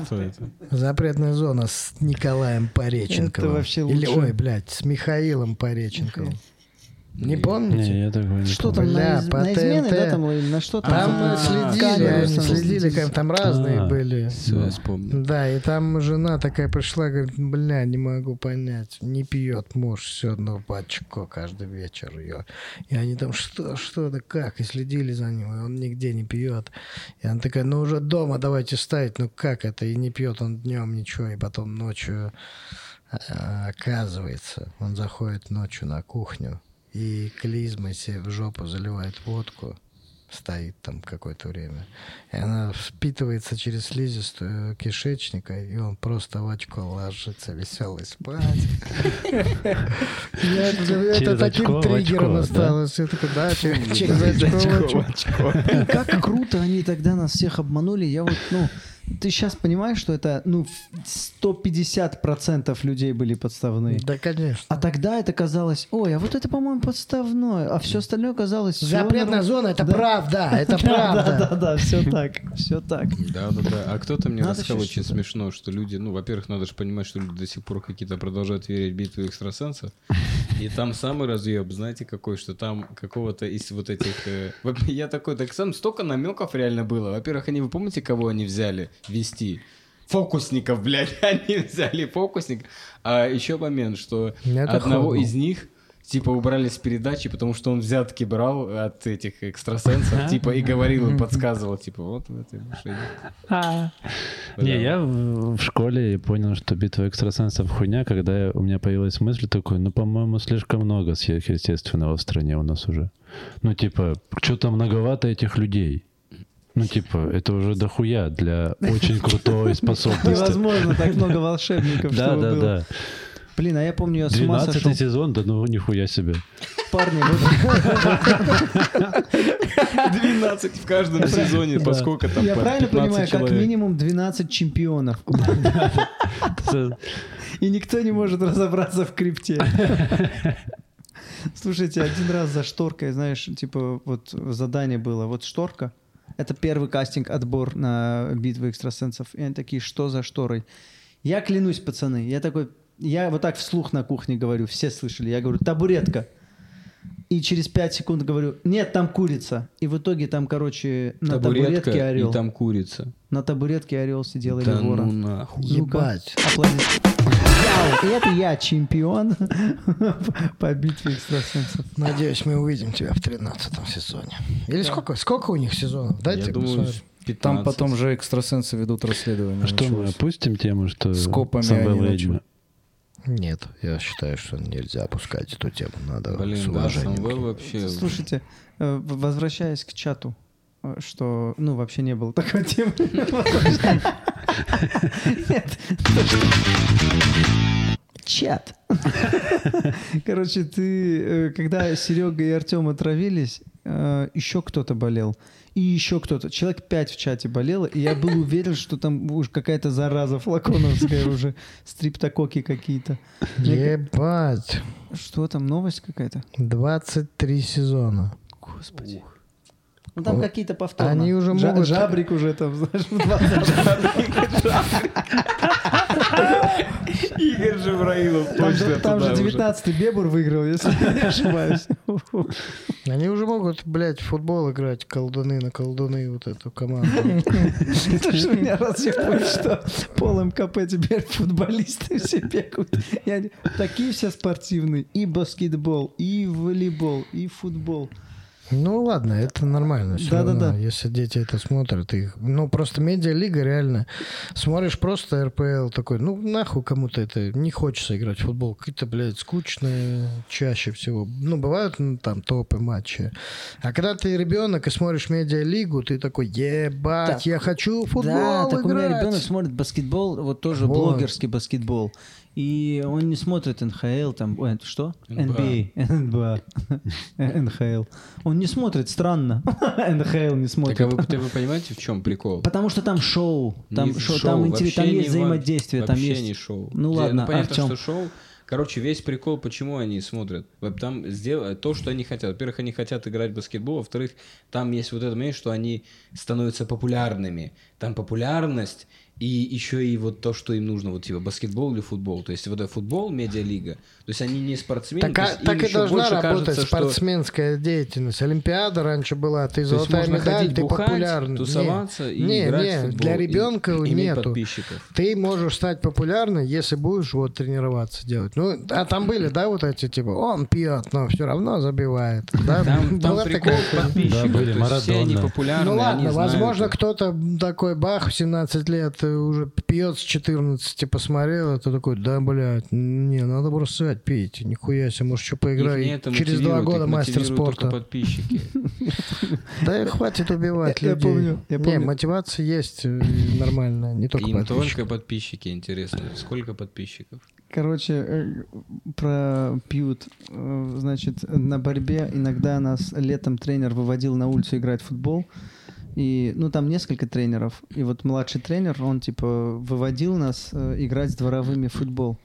Что это? Запретная зона с Николаем Пореченковым. Это вообще лучше. Или, ой, блядь, с Михаилом Пореченковым. Не помните? Не, я такой не что помню. Там бля, на, из... на измены, да, там, или на что-то? Там мы следили, они следили, как там разные а, были. Все, я вспомнил. Да, и там жена такая пришла, говорит, бля, не могу понять, не пьет муж все одно пачку каждый вечер ее. И они там, что, что, да как, и следили за ним, и он нигде не пьет. И она такая, ну уже дома давайте ставить, ну как это, и не пьет он днем ничего, и потом ночью, оказывается, он заходит ночью на кухню. И клизмой себе в жопу заливает водку, стоит там какое-то время. И она впитывается через слизистую кишечника, и он просто в очко ложится, веселый спать. Это таким триггером осталось. Я такой, да, через очко. Как круто они тогда нас всех обманули. Я вот, ну... Ты сейчас понимаешь, что это, ну, сто пятьдесят процентов людей были подставные. Да, конечно. А тогда это казалось, ой, а вот это, по-моему, подставное, а все остальное казалось... Запретная зона, это правда, это правда. Да-да-да, все так, все так. Да-да-да, а кто-то мне рассказал очень смешно, что люди, ну, во-первых, надо же понимать, что люди до сих пор какие-то продолжают верить в битву экстрасенсов, и там самый разъеб, знаете, какой, что там какого-то из вот этих... Я такой, так сам столько намеков реально было. Во-первых, они, вы помните, кого они взяли? Вести. фокусников, блядь, они взяли фокусник. А еще момент, что это одного хобби. Из них типа убрали с передачи, потому что он взятки брал от этих экстрасенсов, типа и говорил, и подсказывал, типа вот в этой машине. Не, я в школе понял, что битва экстрасенсов хуйня, когда у меня появилась мысль такой, ну, по-моему, слишком много сверхъестественного в стране у нас уже. Ну, типа, что-то многовато этих людей. Ну, типа, это уже дохуя для очень крутой способности. Невозможно так много волшебников, чтобы было. Да, да, да. Блин, а я помню, я с ума сошел. двенадцатый сезон, да ну нихуя себе. Парни, двенадцать в каждом сезоне, по сколько там, я правильно понимаю, как минимум двенадцать чемпионов. И никто не может разобраться в крипте. Слушайте, один раз за шторкой, знаешь, типа вот задание было, вот шторка, это первый кастинг, отбор на битвы экстрасенсов, и они такие, что за шторой? Я клянусь, пацаны, я такой... Я вот так вслух на кухне говорю, все слышали. Я говорю, табуретка. И через пять секунд говорю, нет, там курица. И в итоге там, короче, на табуретка табуретке орел. И там курица. На табуретке орел сидел или да ворон. Да ну нахуй. Ебать. Это я чемпион по битве экстрасенсов. Надеюсь, мы увидим тебя в тринадцатом сезоне. Или сколько? Сколько у них сезонов? Дайте посмотреть. пятнадцать. Там потом же экстрасенсы ведут расследование. Что мы опустим тему, что с копами они... Нет, я считаю, что нельзя опускать эту тему. Надо Блин, с уважением. Да, вообще... Слушайте, возвращаясь к чату, что, ну, вообще не было такой темы. Нет. Чат. Короче, ты, когда Серега и Артем отравились, еще кто-то болел. И еще кто-то. Человек пять в чате болело, и я был уверен, что там уж какая-то зараза флаконовская уже. Стриптококи какие-то. Ебать. Что там, новость какая-то? двадцать три сезона. Господи. Ну там какие-то повторы. Они уже могут... Жабрик уже там, знаешь, в двадцать. Игорь Жевраилов. Там же девятнадцатый Бебур выиграл, если я не ошибаюсь. Они уже могут, блядь, в футбол играть, колдуны на колдуны, вот эту команду. Это же у меня раз я понял, что пол МКП теперь футболисты все бегают. Такие все спортивные. И баскетбол, и волейбол, и футбол. Ну ладно, это нормально. Все да, равно, да, да. Если дети это смотрят, их, ну просто медиалига реально. Смотришь просто эр пэ эл такой, ну нахуй кому-то это не хочется играть в футбол, какие-то, блядь, скучные чаще всего. Ну бывают ну, там топы матчи. А когда ты ребенок и смотришь медиалигу, ты такой, ебать, так, я хочу в футбол да, играть. Так у меня ребенок смотрит баскетбол, вот тоже вот. Блогерский баскетбол. И он не смотрит эн ха эл, там, ой, что? эн би эй, эн би эй, эн ха эл. Он не смотрит, странно. эн ха эл не смотрит. Так а вы, вы понимаете, в чем прикол? Потому что там шоу, там, не шоу, шоу. Там, интерес, там есть взаимодействие, там есть... Вообще не шоу. Ну ладно, ну, понятно, Артем. Что шоу... Короче, весь прикол, почему они смотрят. Там сдел... то, что они хотят. Во-первых, они хотят играть в баскетбол. Во-вторых, там есть вот это момент, что они становятся популярными. Там популярность... И еще и вот то, что им нужно, вот типа баскетбол или футбол. То есть вот это футбол, медиалига. То есть они не спортсмены. Так, а, так и должна работать кажется, спортсменская что... деятельность. Олимпиада раньше была, ты золотая медаль, ты бухать, популярный. Тусоваться не, и не, играть не, в футбол. Для ребенка и, нету. Ты можешь стать популярным, если будешь вот тренироваться делать. Ну, а там были, да, вот эти типа, он пьет, но все равно забивает. Да? Там, там прикол подписчиков. Да, все они популярны. Ну ладно, они возможно, это. Кто-то такой бах в семнадцать лет уже пьет с четырнадцати, посмотрел, а ты такой, да, блядь, не, надо бросать пить, нихуя себе, может, что поиграю. Через два года мастер спорта. Подписчики. Да хватит убивать людей. Не, мотивация есть нормальная, не только подписчики. Им только подписчики, интересно. Сколько подписчиков? Короче, про пьют. Значит, на борьбе иногда нас летом тренер выводил на улицу играть в футбол. И, ну, там несколько тренеров. И вот младший тренер, он, типа, выводил нас э, играть с дворовыми в футбол.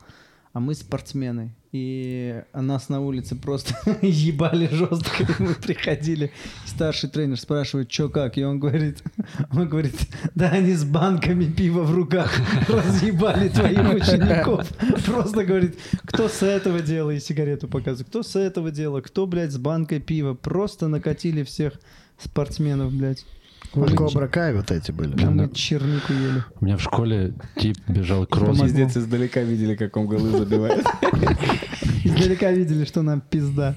А мы спортсмены. И нас на улице просто ебали жестко. И мы приходили. Старший тренер спрашивает, что как? И он говорит, он говорит, да они с банками пива в руках разъебали твоих учеников. Просто говорит, кто с этого дела, и сигарету показывает, кто с этого дела, кто, блядь, с банкой пива. Просто накатили всех спортсменов, блядь. Вот Кобра Кай вот эти были. Да, мы чернику ели. У меня в школе тип бежал к розам. Мы здесь издалека видели, как он голы забивает. Издалека видели, что нам пизда.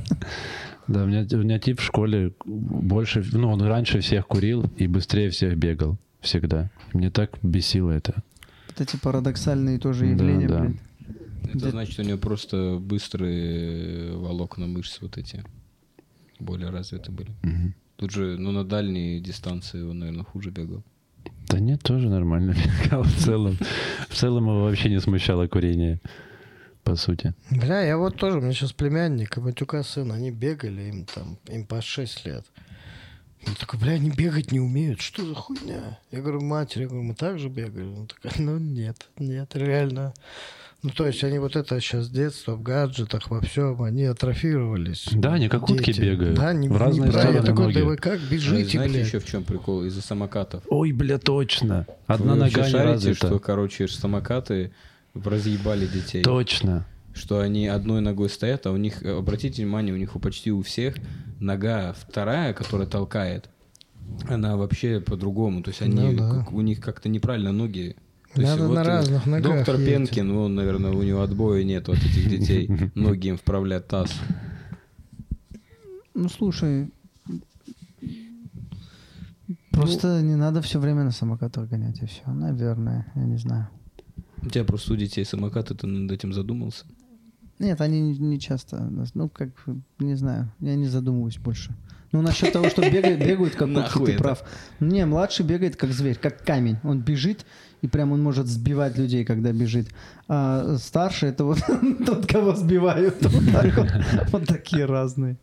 Да, у меня, у меня тип в школе больше, ну, он раньше всех курил и быстрее всех бегал всегда. Мне так бесило это. Вот эти парадоксальные тоже явления, да, да. блин. Это Где... значит, у него просто быстрые волокна мышц вот эти более развиты были. Угу. Тут же, ну, на дальние дистанции он, наверное, хуже бегал. Да нет, тоже нормально бегал в целом. В целом его вообще не смущало курение, по сути. Бля, я вот тоже, у меня сейчас племянник и матюка сын, они бегали, им там, им по шесть лет. Он такой, бля, они бегать не умеют, что за хуйня? Я говорю, матери, я говорю, мы так же бегали? Он такой, ну нет, нет, реально. Ну, то есть они вот это сейчас с детства, в гаджетах, во всем, они атрофировались. Да, они как дети. Утки бегают. Да, не, в разные стороны такой, да вы как, бежите, а, знаете, блядь. Еще в чем прикол? Из-за самокатов. Ой, бля, точно. Одна вы нога не шарите, развита. Что, короче, самокаты разъебали детей. Точно. Что они одной ногой стоят, а у них, обратите внимание, у них почти у всех нога вторая, которая толкает, она вообще по-другому. То есть они, ну, да. у них как-то неправильно ноги. То Надо есть, на вот разных ногах. Доктор Пенкин, он, наверное, у него отбоя нет от этих детей. Ноги им вправляют таз. Ну, слушай, просто ну, не надо все время на самокатах гонять, и все. Наверное, я не знаю. У тебя просто у детей самокаты, ты над этим задумался? Нет, они не, не часто. Ну, как, не знаю, я не задумываюсь больше. Ну, насчет того, что бегают, бегают как утки, ты прав. Не, младший бегает как зверь, как камень. Он бежит, и прям он может сбивать людей, когда бежит. А старший — это вот тот, кого сбивают. Вот такие разные.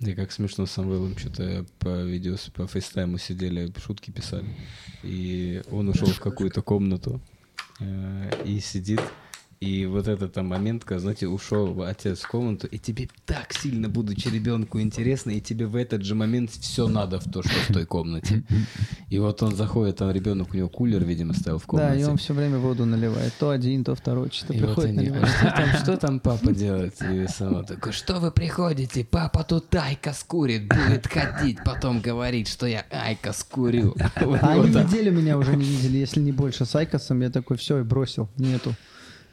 И как смешно с Самвелом, что-то по видео, по фейстайму сидели, шутки писали. И он ушел в какую-то комнату и сидит. И вот этот там момент, когда, знаете, ушел отец в комнату, и тебе так сильно, будучи ребенку, интересно, и тебе в этот же момент все надо в то, что в той комнате. И вот он заходит, там ребенок, у него кулер, видимо, стоял в комнате. Да, и он все время воду наливает. То один, то второй, что-то и приходит, вот они, наливает. А что там, что там папа делает? И сама такой, что вы приходите? Папа тут айкос курит, будет ходить, потом говорить, что я айкос курю. Вот они там. Неделю меня уже не видели, если не больше, с айкосом. Я такой, все, и бросил, нету.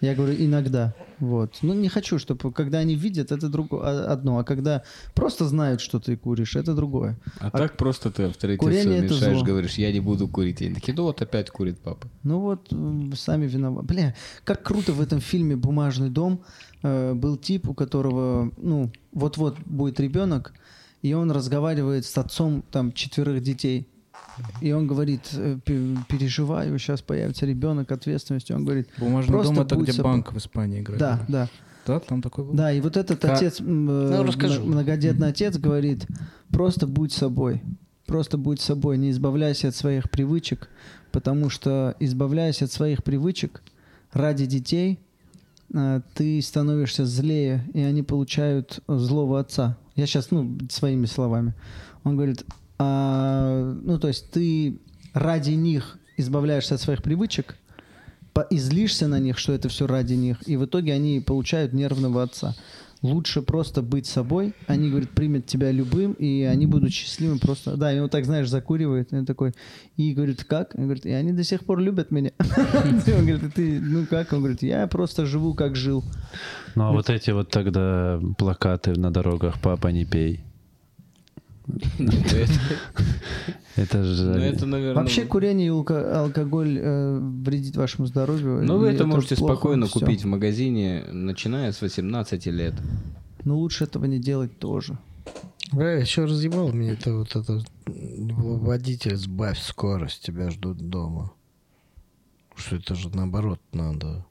Я говорю, иногда. Вот. Ну, не хочу, чтобы... Когда они видят, это другое, одно. А когда просто знают, что ты куришь, это другое. А, а так к... просто ты авторитетно мешаешь, говоришь, я не буду курить. И они такие, ну вот опять курит папа. Ну вот, сами виноваты. Бля, как круто в этом фильме «Бумажный дом» э, был тип, у которого, ну, вот-вот будет ребенок, и он разговаривает с отцом, там, четверых детей. И он говорит, переживаю, сейчас появится ребенок, ответственность. Он говорит, «Бумажный дом» — это где соб... банк в Испании играет. Да, да. Да, там такой был. Да, и вот этот как? отец, ну, расскажу. Многодетный отец говорит, просто будь собой, просто будь собой, не избавляйся от своих привычек, потому что, избавляясь от своих привычек ради детей, ты становишься злее, и они получают злого отца. Я сейчас, ну, своими словами. Он говорит... А, ну, то есть ты ради них избавляешься от своих привычек, излишься на них, что это все ради них, и в итоге они получают нервного отца. Лучше просто быть собой, они, говорят, примут тебя любым, и они будут счастливы просто. Да, и он так, знаешь, закуривает, и он такой, и говорит, как? Он говорит, и они до сих пор любят меня. Он говорит, ты, ну как? Он говорит, я просто живу, как жил. Ну, а вот эти вот тогда плакаты на дорогах «Папа, не пей». Это же... Вообще курение и алкоголь вредит вашему здоровью. Ну, вы это можете спокойно купить в магазине, начиная с восемнадцати лет. Но лучше этого не делать тоже. Бля, еще разъебал меня это вот это водитель, сбавь скорость, тебя ждут дома. Что это же наоборот надо.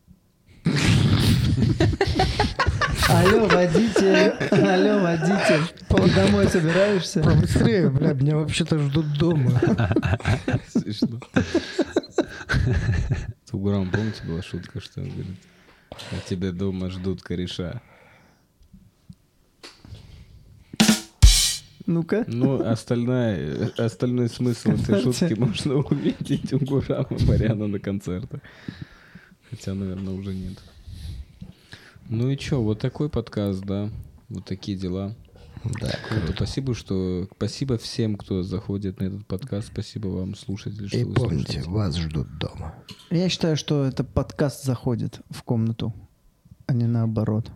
Алло, водитель, алло, водитель, ты домой собираешься? Побыстрее, бля, меня вообще-то ждут дома. Смешно. У Гурам, помните, была шутка, что он говорит, а тебя дома ждут кореша. Ну-ка. Ну, остальная, остальной смысл этой шутки можно увидеть у Гурама Марьяна на концертах. Хотя, наверное, уже нет. Ну и чё, вот такой подкаст, да, вот такие дела. Да, круто. Спасибо, что... Спасибо всем, кто заходит на этот подкаст. Спасибо вам, слушатели, что и вы помните, слушаете. Вас ждут дома. Я считаю, что этот подкаст заходит в комнату, а не наоборот.